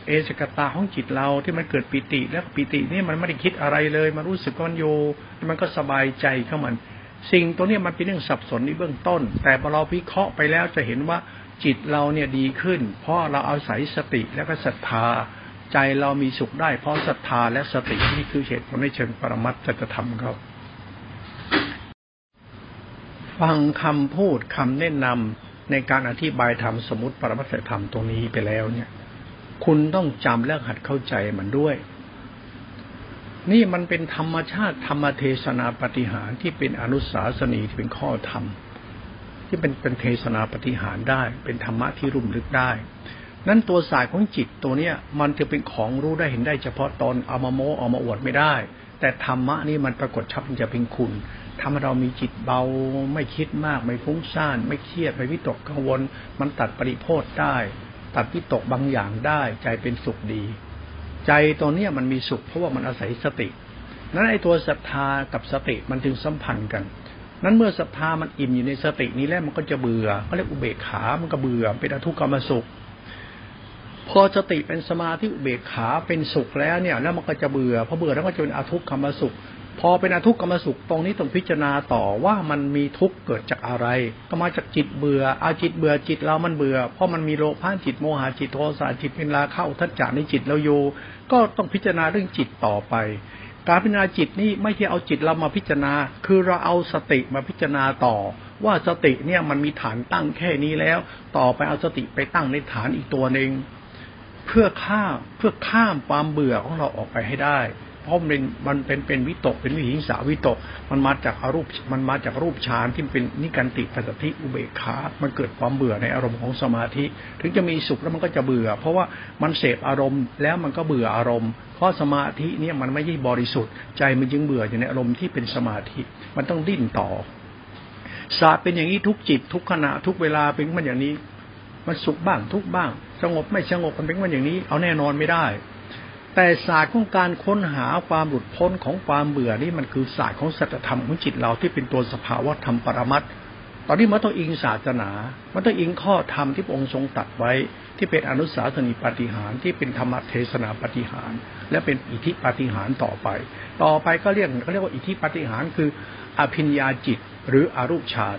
เอสกตาของจิตเราที่มันเกิดปิติและปิตินี่มันไม่ได้คิดอะไรเลยมันรู้สึกมันโยมันก็สบายใจเข้ามันสิ่งตัวนี้มันเป็นเรื่องสับสนในเบื้องต้นแต่พอเราพิเคราะห์ไปแล้วจะเห็นว่าจิตเราเนี่ยดีขึ้นเพราะเราอาศัยสติและก็ศรัทธาใจเรามีสุขได้เพราะศรัทธาและสตินี่คือเหตุผลในเชิงปรมัตถสัจธรรมครับฟังคำพูดคำแนะนำในการอธิบายธรรมสมมติปรมัตถธรรมตรงนี้ไปแล้วเนี่ยคุณต้องจำและหัดเข้าใจมันด้วยนี่มันเป็นธรรมชาติธรรมเทศนาปฏิหารที่เป็นอนุสาสนีที่เป็นข้อธรรมที่เป็นเทศนาปฏิหารได้เป็นธรรมะที่ลุ่มลึกได้นั้นตัวสายของจิตตัวเนี้ยมันจะเป็นของรู้ได้เห็นได้เฉพาะตนเอามาโม้เอามาอวดไม่ได้แต่ธรรมะนี่มันปรากฏชัดจะเป็นคุณทำให้เรามีจิตเบาไม่คิดมากไม่ฟุ้งซ่านไม่เครียดไม่วิตกกังวลมันตัดปริโภทได้ตัดวิตกบางอย่างได้ใจเป็นสุขดีใจตัวเนี้ยมันมีสุขเพราะว่ามันอาศัยสตินั้นไอ้ตัวศรัทธากับสติมันถึงสัมพันธ์กันนั้นเมื่อศรัทธามันอิ่มอยู่ในสตินี้แล้วมันก็จะเบื่อเขาเรียกอุเบกขามันก็เบื่อเป็นอทุกขมสุขพอสติเป็นสมาธิอุเบกขาเป็นสุขแล้วเนี่ยแล้วมันก็จะเบื่อพอเบื่อแล้วก็จะเป็นอทุกขมสุขพอเป็นอทุกขมสุขตรงนี้ต้องพิจารณาต่อว่ามันมีทุกข์เกิดจากอะไรก็มาจากจิตเบื่อเอาจิตเบื่อจิตเรามันเบื่อเพราะมันมีโลภะจิตโมหะจิตโทสะจิตเป็นราคะอุทธัจจะในจิตเราอยู่ก็ต้องพิจารณาเรื่องจิตต่อไป การพิจารณาจิตนี่ไม่ใช่เอาจิตเรามาพิจารณาคือเราเอาสติมาพิจารณาต่อว่าสติเนี่ยมันมีฐานตั้งแค่นี้แล้วต่อไปเอาสติไปตั้งในฐานอีกตัวนึงเพื่อข้ามความเบื่อของเราออกไปให้ได้เพราะมันเป็นวิตกเป็นวิหิงสาวิตกมันมาจากรูปฌานที่เป็นนิกันติปัสสัทธิอุเบกขามันเกิดความเบื่อในอารมณ์ของสมาธิถึงจะมีสุขแล้วมันก็จะเบื่อเพราะว่ามันเสพอารมณ์แล้วมันก็เบื่ออารมณ์เพราะสมาธิเนี่ยมันไม่ใช่บริสุทธิ์ใจมันจึงเบื่ออยู่ในอารมณ์ที่เป็นสมาธิมันต้องดิ้นต่อศาสตร์เป็นอย่างนี้ทุกจิตทุกขณะทุกเวลาเป็นมันอย่างนี้มันสุขบ้างทุกบ้างสงบไม่สงบมันเป็นมันอย่างนี้เอาแน่นอนไม่ได้แต่ศาสตร์ของการค้นหาความหลุดพ้นของความเบื่อนี่มันคือศาสตร์ของสัจธรรมของจิตเราที่เป็นตัวสภาวะธรรมปรมัตถ์ตอนนี้มันต้องอิงศาสนามันต้องอิงข้อธรรมที่พระองค์ทรงตรัสไว้ที่เป็นอนุสาสนีปาฏิหาริย์ที่เป็นธรรมเทศนาปาฏิหาริย์และเป็นอิทธิปาฏิหาริย์ต่อไปก็เรียกว่าอิทธิปาฏิหาริย์คืออภิญญาจิตหรืออรูปฌาน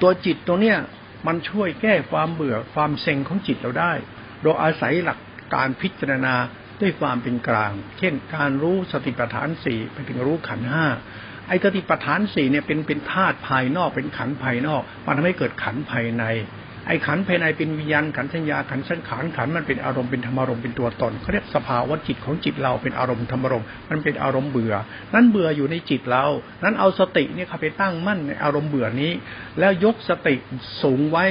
ตัวจิตตัวเนี้ยมันช่วยแก้ความเบื่อความเซ็งของจิตเราได้โดยอาศัยหลักการพิจารณาด้วยความเป็นกลางเช่นการรู้สติปัฏฐาน4ไปถึงรู้ขันธ์5ไอ้สติปัฏฐาน4เนี่ยเป็นธาตุภายนอกเป็นขันธ์ภายนอกมันทำให้เกิดขันธ์ภายในไอ้ขันธ์ภายในเป็นวิญญาณขันธ์สัญญาขันธ์สังขารขันธ์มันเป็นอารมณ์เป็นธรรมารมณ์เป็นตัวตนเค้าเรียกสภาวะจิตของจิตเราเป็นอารมณ์ธรรมารมณ์มันเป็นอารมณ์เบื่อนั้นเบื่ออยู่ในจิตเรานั้นเอาสติเนี่ยเข้าไปตั้งมั่นในอารมณ์เบื่อนี้แล้วยกสติสูงไว้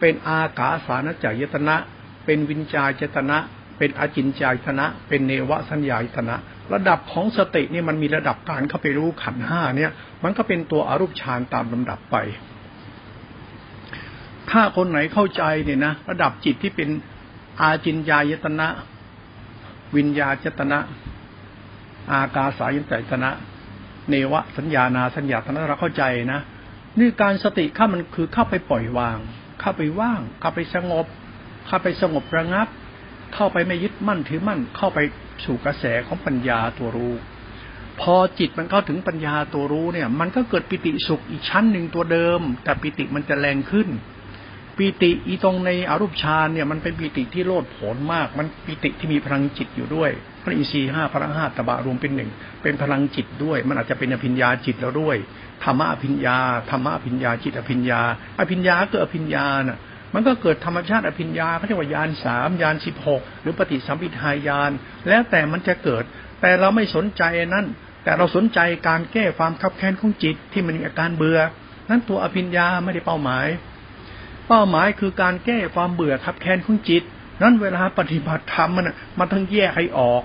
เป็นอากาสานจายตนะเป็นวิญญาณเจตนะเป็นอจินจายตนะเป็นเนวสัญญายตนะระดับของสตินี่มันมีระดับการเข้าไปรู้ขันธ์5เนี่ยมันก็เป็นตัวอรูปฌานตามลำดับไปถ้าคนไหนเข้าใจเนี่ยนะระดับจิตที่เป็นอาจินญายตนะวิญญาจตนะอากาสายตนะเนวสัญญานาสัญญาตนะเราเข้าใจนะนี่การสติเข้ามันคือเข้าไปปล่อยวางเข้าไปว่างเข้าไปสงบระงับเข้าไปไม่ยึดมั่นถือมั่นเข้าไปสู่กระแสของปัญญาตัวรู้พอจิตมันเข้าถึงปัญญาตัวรู้เนี่ยมันก็เกิดปิติสุขอีกชั้นหนึ่งตัวเดิมแต่ปิติมันจะแรงขึ้นปิติอีตรงในอรูปฌานเนี่ยมันเป็นปิติที่โลดโผนมากมันปิติที่มีพลังจิตอยู่ด้วยพระอินทรีย์5พลัง5ตบะรวมเป็น1เป็นพลังจิตด้วยมันอาจจะเป็นอภิญญาจิตแล้วด้วยธรรมะอภิญญาจิตอภิญญาอภิญญาก็อภิญญาน่ะมันก็เกิดธรรมชาติอภิญญาเขาเรียกว่ายาน3ยาน16หรือปฏิสัมภิทายานแล้วแต่มันจะเกิดแต่เราไม่สนใจนั้นแต่เราสนใจการแก้ความคับแค้นของจิตที่มันมีอาการเบื่อนั้นตัวอภิญญาไม่ได้เป้าหมายคือการแก้ความเบื่อคับแค้นของจิตนั้นเวลาปฏิบัติธรรมมันต้องแยกให้ออก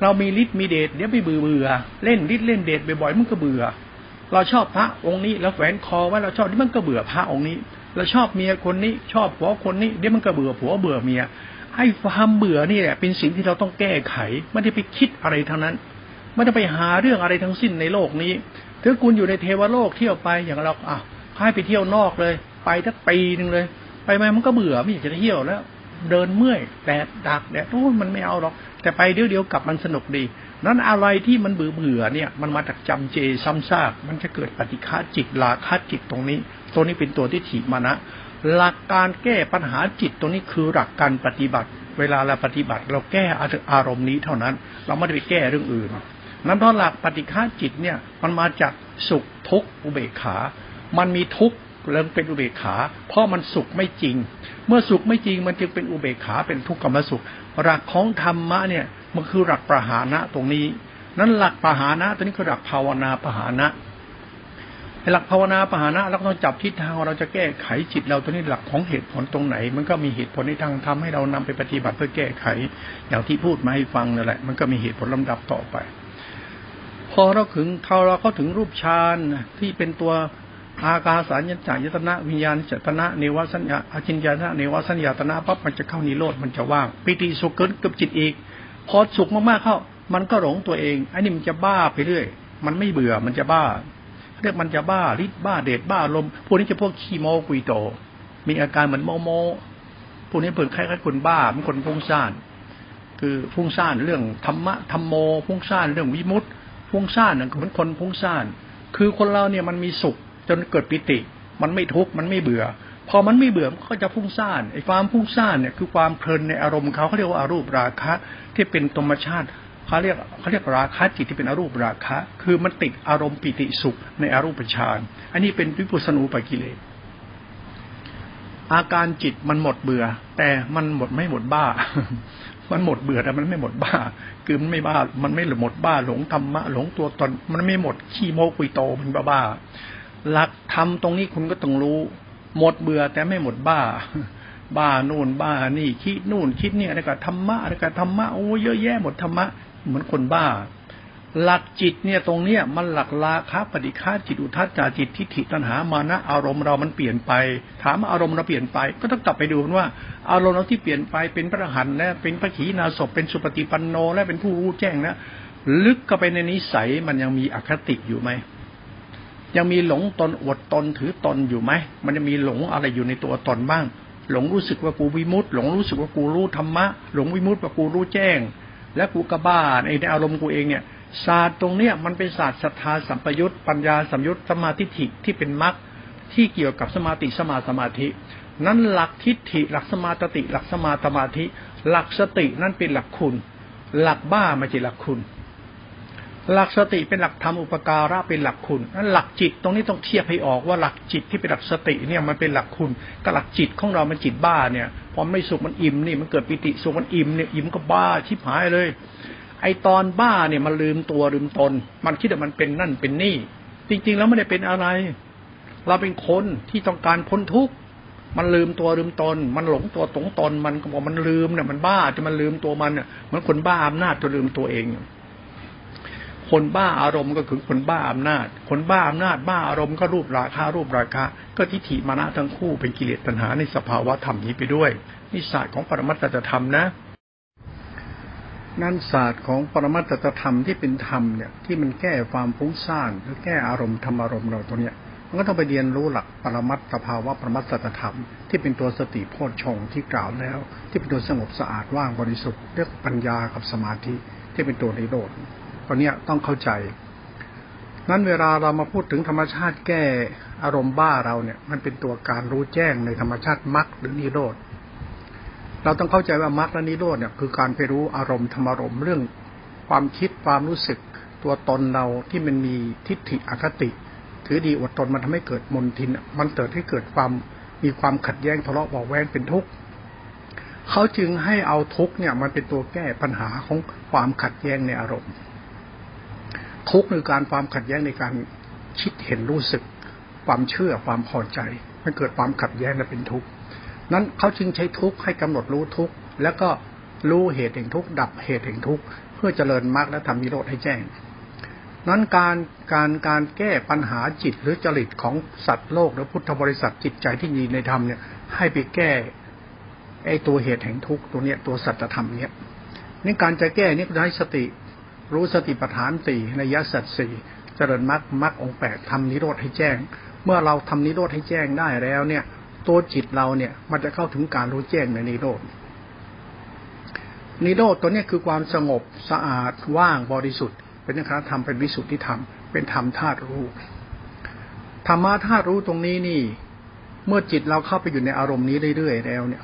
เรามีฤทธิ์มีเดชเดี๋ยวไปเบื่อเล่นฤทธิ์เล่นเดชบ่อยๆมันก็เบื่อเราชอบพระองค์นี้แล้วแขวนคอไว้เราชอบนี่มันก็เบื่อพระองค์นี้เราชอบเมียคนนี้ชอบผัวคนนี้เดี๋ยวมันก็เบื่อผัวเบื่อเมียไอ้ความเบื่อนี่แหละเป็นสิ่งที่เราต้องแก้ไขไม่ได้ไปคิดอะไรทั้งนั้นไม่ได้ไปหาเรื่องอะไรทั้งสิ้นในโลกนี้ถ้าคุณอยู่ในเทวโลกเที่ยวไปอย่างเราให้ไปเที่ยวนอกเลยไปสักปีนึงเลยไปมามันก็เบื่อไม่อยากจะเที่ยวแล้วเดินเมื่อยแดดดักแดดโอ้มันไม่เอาหรอกแต่ไปเดี๋ยวกลับมันสนุกดีนั้นอะไรที่มันเบื่อเนี่ยมันมาจากจำเจซ้ำซากมันจะเกิดปฏิฆะจิตราคะจิตตรงนี้ตัวนี้เป็นตัวทิฏฐิมานะหลักการแก้ปัญหาจิตตัวนี้คือหลักการปฏิบัติเวลาเราปฏิบัติเราแก้อารมณ์นี้เท่านั้นเราไม่ได้ไปแก้เรื่องอื่นนั้นเพราะหลักปฏิฆะจิตเนี่ยมันมาจากสุขทุกข์อุเบกขามันมีทุกข์แล้วเป็นอุเบกขาเพราะมันสุขไม่จริงเมื่อสุขไม่จริงมันจึงเป็นอุเบกขาเป็นทุกขมสุขหลักของธรรมะเนี่ยมันคือหลักปหานะตรงนี้นั้นหลักปหานะตัวนี้คือหลักภาวนาปหานะหลักภาวนาปหานะเราต้องจับทิศทางเราจะแก้ไขจิตเราตัวนี้หลักของเหตุผลตรงไหนมันก็มีเหตุผลในทางธรรมให้เรานำไปปฏิบัติเพื่อแก้ไขอย่างที่พูดมาให้ฟังนั่นแหละมันก็มีเหตุผลลำดับต่อไปพอเราเข้าถึงรูปฌานที่เป็นตัวอากาสานัญจายตนะวิญญาณเจตนะเนวสัญญาอจินญาณเนวสัญญาตนะปั๊บมันจะเข้านิโรธมันจะว่างปิติสุขเกิดกับจิตอีกพอสุขมากๆเข้ามันก็หลงตัวเองไอ้นี่มันจะบ้าไปเรื่อยมันไม่เบื่อมันจะบ้าเรียกมันจะบ้าฤทธิ์บ้าเดชบ้าลมพวกนี้จะพวกขี้โมกุยโตมีอาการเหมือนโมพวกนี้เปิดคล้ายๆคนบ้าเป็นคนฟุ้งซ่านคือฟุ้งซ่านเรื่องธรรมะธรรมโมฟุ้งซ่านเรื่องวิมุตติฟุ้งซ่านเหมือนคนฟุ้งซ่านคือคนเราเนี่ยมันมีสุขจนเกิดปิติมันไม่ทุกข์มันไม่เบื่อพอมันไม่เบื่อมันก็จะฟุ้งซ่านไอ้ความฟุ้งซ่านเนี่ยคือความเพลินในอารมณ์เขาเรียกว่าอารูปราคะที่เป็นธรรมชาติ เขาเรียกราคะจิตที่เป็นอรูปราคะคือมันติดอารมณ์ปิติสุขในอรูปฌานอันนี้เป็นวิปัสสนูปกิเลสอาการจิตมันหมดเบื่อแต่มันหมดไม่หมดบ้ามันหมดเบื่อแต่มันไม่หมดบ้าคือมันไม่บ้ามันไม่หมดบ้าหลงธรรมะหลงตัวตนมันไม่หมดขี้โมกุยโตมันบ้าหลักธรรมตรงนี้คุณก็ต้องรู้หมดเบื่อแต่ไม่หมดบ้าบ้านู่นบ้านี่คิดนู่นคิดนี่อะไรก็ธรรมะอะไรก็ธรรมะโอ้เยอะแยะหมดธรรมะเหมือนคนบ้าหลักจิตเนี่ยตรงเนี้ยมันหลักราคะปฏิฆาจิตอุทธัจจาจิตทิฏฐิตัณหามานะอารมณ์เรามันเปลี่ยนไปถามอารมณ์เราเปลี่ยนไปก็ต้องกลับไปดูว่าอารมณ์เราที่เปลี่ยนไปเป็นพระอรหันต์แล้วเป็นพระขีณาสพเป็นสุปฏิปันโนและเป็นผู้รู้แจ้งนะลึกเข้าไปในนิสัยมันยังมีอคติอยู่ไหมยังมีหลงตนอวดตนถือตนอยู่ไหมมันจะมีหลงอะไรอยู่ในตัวตนบ้างหลงรู้สึกว่ากูวิมุตติหลงรู้สึกว่ากูรู้ธรรมะหลงวิมุตติว่ากูรู้แจ้งและกูกบ้าในอารมณ์กูเองเนี่ยศาสตร์ตรงเนี้ยมันเป็นศาสตร์ศรัทธาสัมปยุตปัญญาสัมยุตสมาธิทิฏฐิที่เป็นมรรคที่เกี่ยวกับสมาติสมาธินั้นหลักทิฏฐิหลักสมาติหลักสมาธิหลักสตินั่นเป็นหลักคุณหลักบ้าไม่ใช่หลักคุณหลักสติเป็นหลักธรรมอุปการะเป็นหลักคุณนั้นหลักจิตตรงนี้ต้องเทียบให้ออกว่าหลักจิตที่เป็นหลักสติเนี่ยมันเป็นหลักคุณกับหลักจิตของเรามันจิตบ้าเนี่ยพอไม่สุขมันอิ่มนี่มันเกิดปิติสุขมันอิ่มเนี่ยอิ่มก็บ้าชิบหายเลยไอตอนบ้าเนี่ยมันลืมตัวลืมตนมันคิดว่ามันเป็นนั่นเป็นนี่จริงๆแล้วไม่ได้เป็นอะไรเราเป็นคนที่ต้องการพ้นทุกข์มันลืมตัวลืมตนมันหลงตัวตนมันก็บอกมันลืมเนี่ยมันบ้าที่มันลืมตัวมันเนี่ยเหมือนคนบ้าอำนาจตัวลืมตัวเองคนบ้าอารมณ์ก็คือคนบ้าอำนาจคนบ้าอำนาจบ้าอารมณ์ก็รูปราคะก็ทิฏฐิมานะทั้งคู่เป็นกิเลสตัณหาในสภาวะธรรมนี้ไปด้วยนี่ศาสตร์ของปรมัตถธรรมนะนั่นศาสตร์ของปรมัตถธรรมที่เป็นธรรมเนี่ยที่มันแก้ความฟุ้งซ่านหรือแก้อารมณ์ธรรมอารมณ์เราตัวเนี้ยมันก็ต้องไปเรียนรู้หลักปรมัตถภาวะปรมัตถธรรมที่เป็นตัวสติโพชฌงค์ที่กล่าวแล้วที่เป็นตัวสงบสะอาดว่างบริสุทธิ์เรียกปัญญากับสมาธิที่เป็นตัวนิโรธตอนนี้ต้องเข้าใจนั้นเวลาเรามาพูดถึงธรรมชาติแก้อารมณ์บ้าเราเนี่ยมันเป็นตัวการรู้แจ้งในธรรมชาติมรรคหรือนิโรธเราต้องเข้าใจว่ามรรคและนิโรธเนี่ยคือการไปรู้อารมณ์ธรรมอารมณ์เรื่องความคิดความรู้สึกตัวตนเราที่มันมีทิฏฐิอคติถือดีอวดตนมันทำให้เกิดมลทินมันเกิดให้เกิดความมีความขัดแย้งทะเลาะเบาแว้งเป็นทุกข์เขาจึงให้เอาทุกข์เนี่ยมันเป็นตัวแก้ปัญหาของความขัดแย้งในอารมณ์ทุกข์คือการความขัดแย้งในการคิดเห็นรู้สึกความเชื่อความพอใจมันเกิดความขัดแย้งและเป็นทุกข์นั้นเขาจึงใช้ทุกข์ให้กำหนดรู้ทุกข์แล้วก็รู้เหตุแห่งทุกข์ดับเหตุแห่งทุกข์เพื่อเจริญมรรคและทำนิโรธให้แจ้งนั้นการแก้ปัญหาจิตหรือจริตของสัตว์โลกหรือพุทธบริษัทจิตใจที่มีในธรรมเนี่ยให้ไปแก้ไอ้ตัวเหตุแห่งทุกข์ตัวเนี้ยตัวสัจธรรมเนี้ยนี่การจะแก้นี่ก็ให้สติรู้สติปัฏฐานสี่นัยยะสัจสี่เจริญมรรคองค์แปดทำนิโรธให้แจ้งเมื่อเราทำนิโรธให้แจ้งได้แล้วเนี่ยตัวจิตเราเนี่ยมันจะเข้าถึงการรู้แจ้งในนิโรธนิโรธตัวนี้คือความสงบสะอาดว่างบริสุทธิ์เป็นนิคารธรรมเป็นวิสุทธิธรรมเป็นธรรมธาตุรู้ธรรมธาตุรู้ตรงนี้นี่เมื่อจิตเราเข้าไปอยู่ในอารมณ์นี้เรื่อยๆแล้วเนี่ย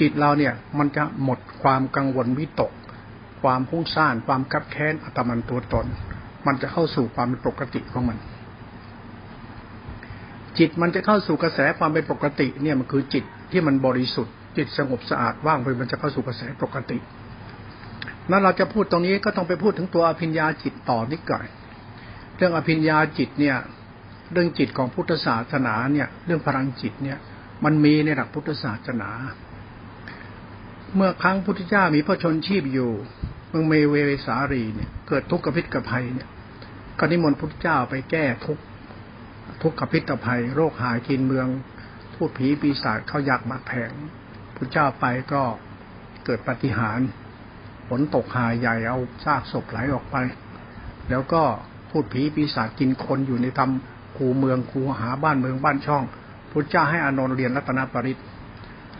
จิตเราเนี่ยมันจะหมดความกังวลวิตกความพุ่งซ่านความคับแค้นอัตมันตัวตนมันจะเข้าสู่ความเป็นปกติของมันจิตมันจะเข้าสู่กระแสความเป็นปกติเนี่ยมันคือจิตที่มันบริสุทธิ์จิตสงบสะอาดว่างไปมันจะเข้าสู่กระแสปกตินั้นเราจะพูดตรงนี้ก็ต้องไปพูดถึงตัวอภิญญาจิตต่อนิดหน่อยเรื่องอภิญญาจิตเนี่ยเรื่องจิตของพุทธศาสนาเนี่ยเรื่องพลังจิตเนี่ยมันมีในหลักพุทธศาสนาเมื่อครั้งพุทธเจ้ามีพระชนชีพอยู่เมืองเมเวสาลีเนี่ยเกิดทุกขพิษกภัยเนี่ยก็นิมนต์พุทธเจ้าไปแก้ทุกขพิษกภัยโรคหายกินเมืองพูดผีปีศาจเข้ายักษ์มาแผงพุทธเจ้าไปก็เกิดปาฏิหาริย์ฝนตกหายใหญ่เอาซากศพไหลออกไปแล้วก็พูดผีปีศาจกินคนอยู่ในธรรมคูเมืองคูหาบ้านเมืองบ้านช่องพุทธเจ้าให้อานนท์เรียนรัตนปริต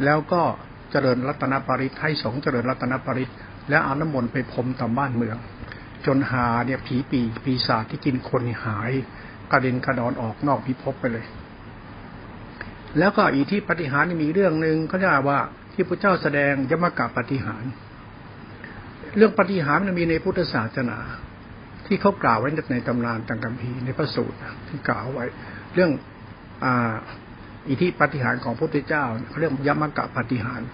แล้วก็เจริญรัตนปริตให้สงฆ์เจริญรัตนปริตแล้วเอาน้ำมนต์ไปพรมตามบ้านเมืองจนหาเนี่ยผีปีศาจที่กินคนหายกระเด็นกระดอนออกนอกพิภพไปเลยแล้วก็อีกที่ปฏิหาริย์มีเรื่องนึงเขาเรียกว่าที่พระเจ้าแสดงยมกะปฏิหาริย์ เรื่องปาฏิหาริย์มันมีในพุทธศาสนาที่เขากล่าวไว้ในตำนานต่างกัมพีในพระสูตรที่กล่าวไว้เรื่องอิทธิปาฏิหาริย์ของพระพุทธเจ้าเขาเรียกยมกะปาฏิหาริย์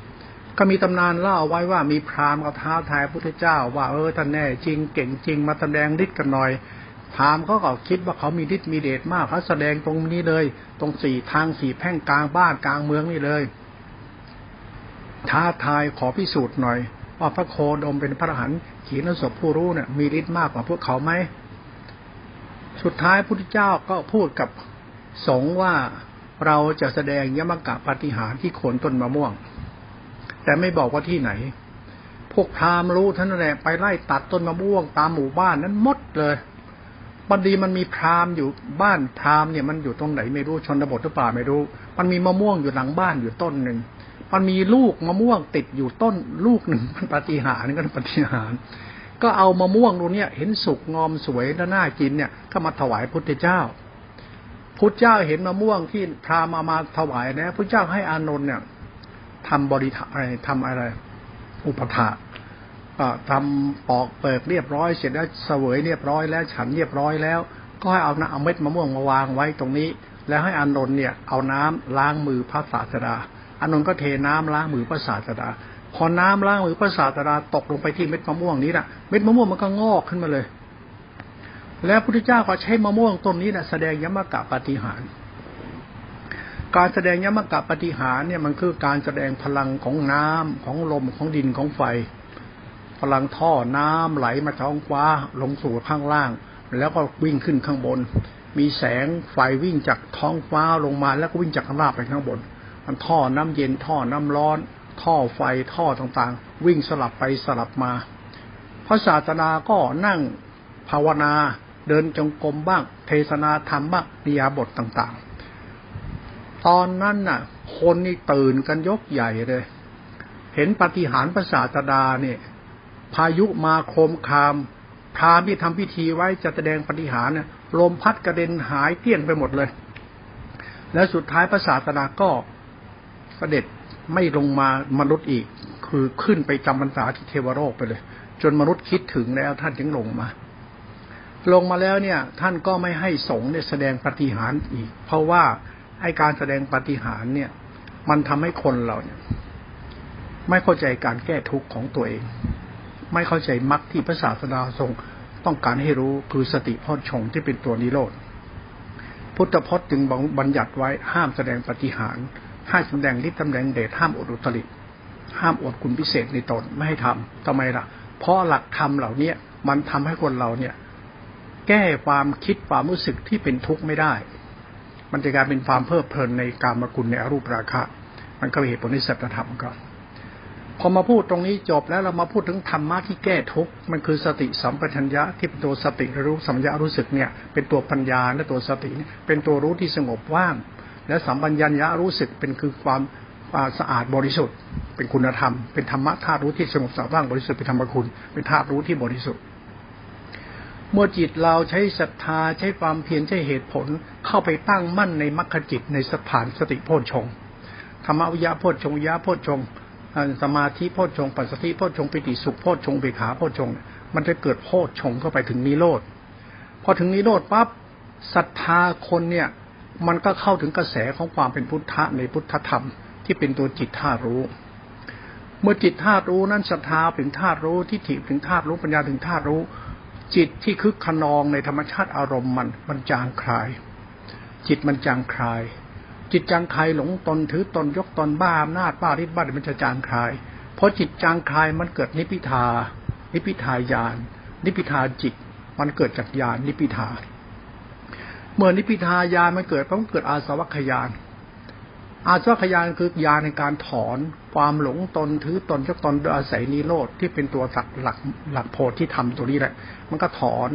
ก็มีตำนานเล่าไว้ว่ามีพราหมณ์เขาท้าทายพระพุทธเจ้าว่าท่านแน่จริงเก่งจริงมาแสดงฤทธิ์กันหน่อยพราหมณ์เขาก็คิดว่าเขามีฤทธิ์มีเดชมากเขาแสดงตรงนี้เลยตรงสี่ทางสี่แพ่งกลางบ้านกลางเมืองนี่เลยท้าทายขอพิสูจน์หน่อยว่าพระโคดมเป็นพระอรหันต์ขีณศพผู้รู้เนี่ยมีฤทธิ์มากกว่าพวกเขาไหมสุดท้ายพระพุทธเจ้าก็พูดกับสงฆ์ว่าเราจะแสดงยมกะปาฏิหาริย์ที่โคนต้นมะม่วงแต่ไม่บอกว่าที่ไหนพวกพราหมณ์รู้ท่านแหละไปไล่ตัดต้นมะม่วงตามหมู่บ้านนั้นหมดเลยพอดีมันมีพราหมณ์อยู่บ้านพราหมณ์เนี่ยมันอยู่ตรงไหนไม่รู้ชนบทหรือเปล่าไม่รู้มันมีมะม่วงอยู่หลังบ้านอยู่ต้นนึงมันมีลูกมะม่วงติดอยู่ต้นลูกหนึ่งมันปาฏิหาริย์ก็ปาฏิหาริย์ก็เอามะม่วงดูเนี่ยเห็นสุกงอมสวยและน่ากินเนี่ยก็มาถวายพุทธเจ้าพุทธเจ้าเห็นมะม่วงที่พราหมณ์มาถวายนะพุทธเจ้าให้อานนท์เนี่ยทำอะไรอุปถาทำปอกเปิดเรียบร้อยเสร็จแล้วเสวยเรียบร้อยแล้วฉันเรียบร้อยแล้วก็ให้เอาเม็ดมะม่วงมาวางไว้ตรงนี้แล้วให้อานนท์เนี่ยเอาน้ำล้างมือพระศาสดาอานนท์ก็เทน้ำล้างมือพระศาสดาพอน้ำล้างมือพระศาสดาตกลงไปที่เม็ดมะม่วงนี้นะเม็ดมะม่วงมันก็งอกขึ้นมาเลยแล้วพระพุทธเจ้าก็ใช้มะม่วงต้นนี้นะแสดงยมกะปาฏิหาริย์การแสดงยมกะปาฏิหาริย์เนี่ยมันคือการแสดงพลังของน้ำของลมของดินของไฟพลังท่อน้ำไหลมาท้องฟ้าลงสู่ข้างล่างแล้วก็วิ่งขึ้นข้างบนมีแสงไฟวิ่งจากท้องฟ้าลงมาแล้วก็วิ่งจากข้างล่างไปข้างบนมันท่อน้ำเย็นท่อน้ำร้อนท่อไฟท่อต่างๆวิ่งสลับไปสลับมาพระศาสดาก็นั่งภาวนาเดินจงกรมบ้างเทศนาธรรมบ้างนิยาบทต่างๆตอนนั้นน่ะคนนี่ตื่นกันยกใหญ่เลยเห็นปาฏิหาริย์พระศาสดาเนี่ยพายุมาโคมคามพราหมณ์ที่ทำพิธีไว้จะแสดงปาฏิหาริย์เนี่ยลมพัดกระเด็นหายเตี้ยนไปหมดเลยและสุดท้ายพระศาสดาก็เสด็จไม่ลงมามนุษย์อีกคือขึ้นไปจำพรรษาที่เทวโลกไปเลยจนมนุษย์คิดถึงแล้วท่านจึงลงมาแล้วเนี่ยท่านก็ไม่ให้สงฆ์เนี่ยแสดงปาฏิหาริย์อีกเพราะว่าไอ้การแสดงปาฏิหาริย์เนี่ยมันทำให้คนเราเนี่ยไม่เข้าใจการแก้ทุกข์ของตัวเองไม่เข้าใจมรรคที่พระศาสดาทรงต้องการให้รู้คือสติโพชฌงค์ที่เป็นตัวนิโรธพุทธพจน์จึงบัญญัติไว้ห้ามแสดงปาฏิหาริย์ห้ามแสดงฤทธิ์แสดงเดชห้ามอวดอุตริห้ามอวดคุณพิเศษในตนไม่ให้ทำทำไมล่ะเพราะหลักธรรมเหล่านี้มันทำให้คนเราเนี่ยแก้ความคิดความรู้สึกที่เป็นทุกข์ไม่ได้มันจะกลายเป็นความเพลิดเพลินในกามกุลในอรูปราคะมันก็เป็นเหตุผลในสัจธรรมก็พอมาพูดตรงนี้จบแล้วเรามาพูดถึงธรรมะที่แก้ทุกข์มันคือสติสัมปชัญญะที่เป็นตัวสติรู้สัมปชัญญะรู้สึกเนี่ยเป็นตัวปัญญาและตัวสติเป็นตัวรู้ที่สงบว่างและสัมปชัญญะรู้สึกเป็นคือความสะอาดบริสุทธิ์เป็นคุณธรรมเป็นธรรมะธาตุรู้ที่สงบสะอาดบริสุทธิ์เป็นธรรมคุณเป็นธาตุรู้ที่บริสุทธิ์เมื่อจิตเราใช้ศรัทธาใช้ความเพียรใช้เหตุผลเข้าไปตั้งมั่นในมรรคจิตในสถานสติโพชฌงค์ธรรมวิยะโพชฌงค์ยะโพชฌงค์สมาธิโพชฌงค์ปัสสัทธิโพชฌงค์ปิติสุขโพชฌงค์เบขาโพชฌงค์มันจะเกิดโพชฌงค์เข้าไปถึงนิโรธพอถึงนิโรธปั๊บศรัทธาคนเนี่ยมันก็เข้าถึงกระแสของความเป็นพุทธะในพุทธธรรมที่เป็นตัวจิตธาตุรู้เมื่อจิตธาตุรู้นั้นศรัทธาถึงธาตุรู้ทิฏฐิถึงธาตุรู้ปัญญาถึงธาตุรู้จิตที่คึกขนองในธรรมชาติอารมณ์มันจางคลายจิตมันจางคลายจิตจางคลายหลงตนถือตนยกตนบ้าอำนาจบ้าฤทธิ์บ้ามันจะจางคลายเพราะจิตจางคลายมันเกิดนิพพิทาญาณนิพพิทาจิตมันเกิดจากญาณนิพพิทาเมื่อนิพพิทาญาณมันเกิดเพราะมันเกิดอาสวัคคญาณอาสวัคคญาณคือญาณในการถอนความหลงตนถือตนยกตนโดยอาศัยนิโรธที่เป็นตัวหลักโพธิธรรมตัวนี้แหละมันก็ถอน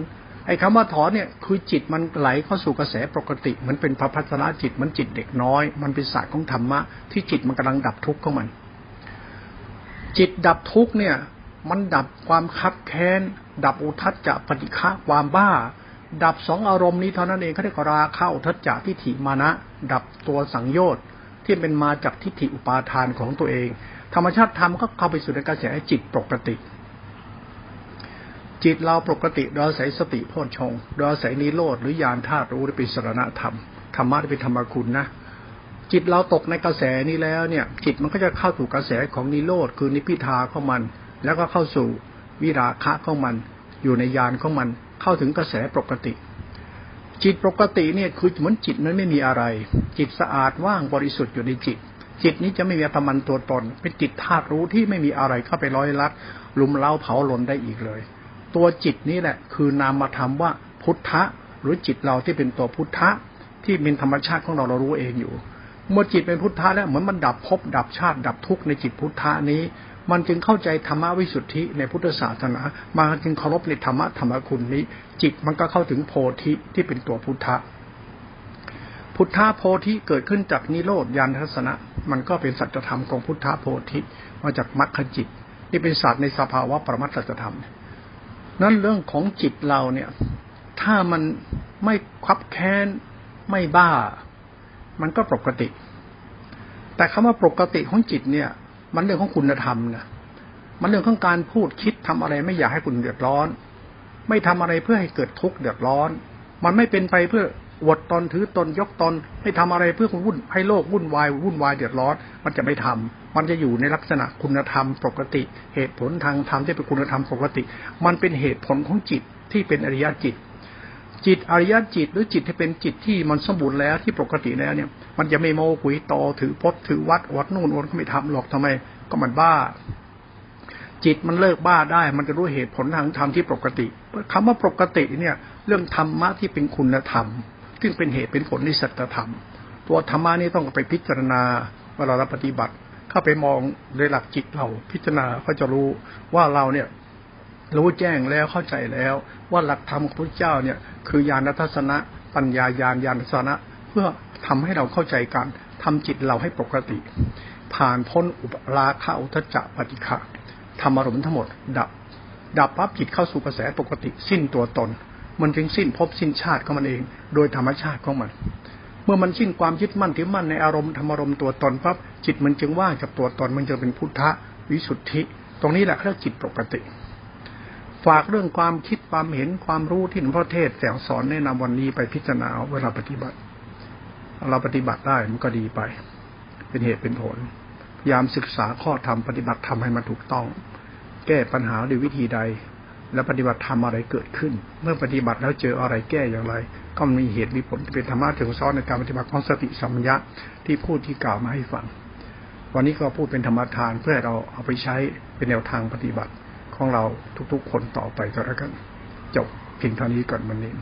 ไอ้คำว่าถอนเนี่ยคือจิตมันไหลเข้าสู่กระแสปกติเหมือนเป็นภัพพัสรจิตเหมือนจิตเด็กน้อยมันเป็นศาสตร์ของธรรมะที่จิตมันกำลังดับทุกข์ของมันจิตดับทุกข์เนี่ยมันดับความคับแค้นดับอุทธัจจะปฏิฆะความบ้าดับสองอารมณ์นี้เท่านั้นเองเขาเรียกราคะอุทธัจจะทิฏฐิมานะดับตัวสังโยชน์ที่เป็นมาจากทิฏฐิอุปาทานของตัวเองธรรมชาติธรรมก็เข้าไปสู่ในกระแสจิตปกติ จิตเราปกติเราใส่สติโพชฌงค์เราใส่นิโรธหรือญาณธาตุรู้ได้เป็นสรณธรรมธรรมะได้เป็นธรรมคุณนะจิตเราตกในกระแสนี้แล้วเนี่ยจิตมันก็จะเข้าสู่กระแสของนิโรธคือนิพพิทาของมันแล้วก็เข้าสู่วิราคะของมันอยู่ในญาณของมันเข้าถึงกระแสปกติจิตปกติเนี่ยคือเหมือนจิตนั้นไม่มีอะไรจิตสะอาดว่างบริสุทธิ์อยู่ในจิตจิตนี้จะไม่มีอัตมันตัวตนเป็นจิตธาตุรู้ที่ไม่มีอะไรเข้าไปร้อยลัดลุมเล้าเผาหลนได้อีกเลยตัวจิตนี้แหละคือนามธรรมว่าพุทธะหรือจิตเราที่เป็นตัวพุทธะที่เป็นธรรมชาติของเราเรารู้เองอยู่เมื่อจิตเป็นพุทธะแล้วเหมือนมันดับภพดับชาติดับทุกข์ในจิตพุทธะนี้มันจึงเข้าใจธรรมวิสุทธิในพุทธศาสนามันจึงเคารพในธรรมะธรรมคุณนี้จิตมันก็เข้าถึงโพธิที่เป็นตัวพุทธะพุทธะโพธิเกิดขึ้นจากนิโรธญาณทัศนะมันก็เป็นสัจธรรมของพุทธะโพธิมาจากมรรคจิตที่เป็นศาสตร์ในสภาวะประมัตถสัจธรรมนั้นเรื่องของจิตเราเนี่ยถ้ามันไม่ควับแค้นไม่บ้ามันก็ปกติแต่คำว่าปกติของจิตเนี่ยมันเรื่องของคุณธรรมนะมันเรื่องของการพูดคิดทำอะไรไม่อยากให้คุณเดือดร้อนไม่ทำอะไรเพื่อให้เกิดทุกข์เดือดร้อนมันไม่เป็นไปเพื่ออวดตนถือตนยกตนไม่ทำอะไรเพื่อวุ่นให้โลกวุ่นวายเดือดร้อนมันจะไม่ทำมันจะอยู่ในลักษณะคุณธรรมปกติเหตุผลทางธรรมที่เป็นคุณธรรมปกติมันเป็นเหตุผลของจิตที่เป็นอริยจิตจิตอริยจิตหรือจิตที่เป็นจิตที่มันสมบูรณ์แล้วที่ปกติแล้วเนี่ยมันจะไม่โม้ขุยตอถือพจน์ถือวัดนู่นวนก็ไม่ทำหรอกทำไมก็มันบ้าจิตมันเลิกบ้าได้มันจะรู้เหตุผลทางธรรมที่ปกติคำว่าปกติเนี่ยเรื่องธรรมะที่เป็นคุณธรรมซึ่งเป็นเหตุเป็นผลในสัจธรรมตัวธรรมะนี่ต้องไปพิจารณาเวลาเราปฏิบัติเข้าไปมองในหลักจิตเราพิจารณาเขาจะรู้ว่าเราเนี่ยรู้แจ้งแล้วเข้าใจแล้วว่าหลักธรรมของพระเจ้าเนี่ยคือญาณทัศนะปัญญาญาณญาณทัศนะเพื่อทำให้เราเข้าใจกันทำจิตเราให้ปกติผ่านพ้นอุปราคะอุทธัจจะปฏิฆะธรรมอารมณ์ทั้งหมดดับปั๊บจิตเข้าสู่กระแสปกติสิ้นตัวตนมันจึงสิ้นภพสิ้นชาติของมันเองโดยธรรมชาติของมันเมื่อมันสิ้นความยึดมั่นถือมั่นในอารมณ์ธรรมอารมณ์ตัวตนปั๊บจิตมันจึงว่างจากตัวตนมันจะเป็นพุทธะวิสุทธิตรงนี้แหละเรียกจิตปกติฝากเรื่องความคิดความเห็นความรู้ที่หลวงพ่อเทศน์สอนแนะนำวันนี้ไปพิจารณาเวลาปฏิบัติเราปฏิบัติได้มันก็ดีไปเป็นเหตุเป็นผลพยายามศึกษาข้อธรรมปฏิบัติธรรมให้มันถูกต้องแก้ปัญหาด้วยวิธีใดและปฏิบัติธรรมอะไรเกิดขึ้นเมื่อปฏิบัติแล้วเจออะไรแก้อย่างไรก็มีเหตุมีผลเป็นธรรมะถึงซ้อนในการปฏิบัติของสติสัมปชัญญะที่พูดที่กล่าวมาให้ฟังวันนี้ก็พูดเป็นธรรมทานเพื่อเราเอาไปใช้เป็นแนวทางปฏิบัติของเราทุกๆคนต่อไปก็แล้วกันจบเพียงเท่านี้ก่อนวันนี้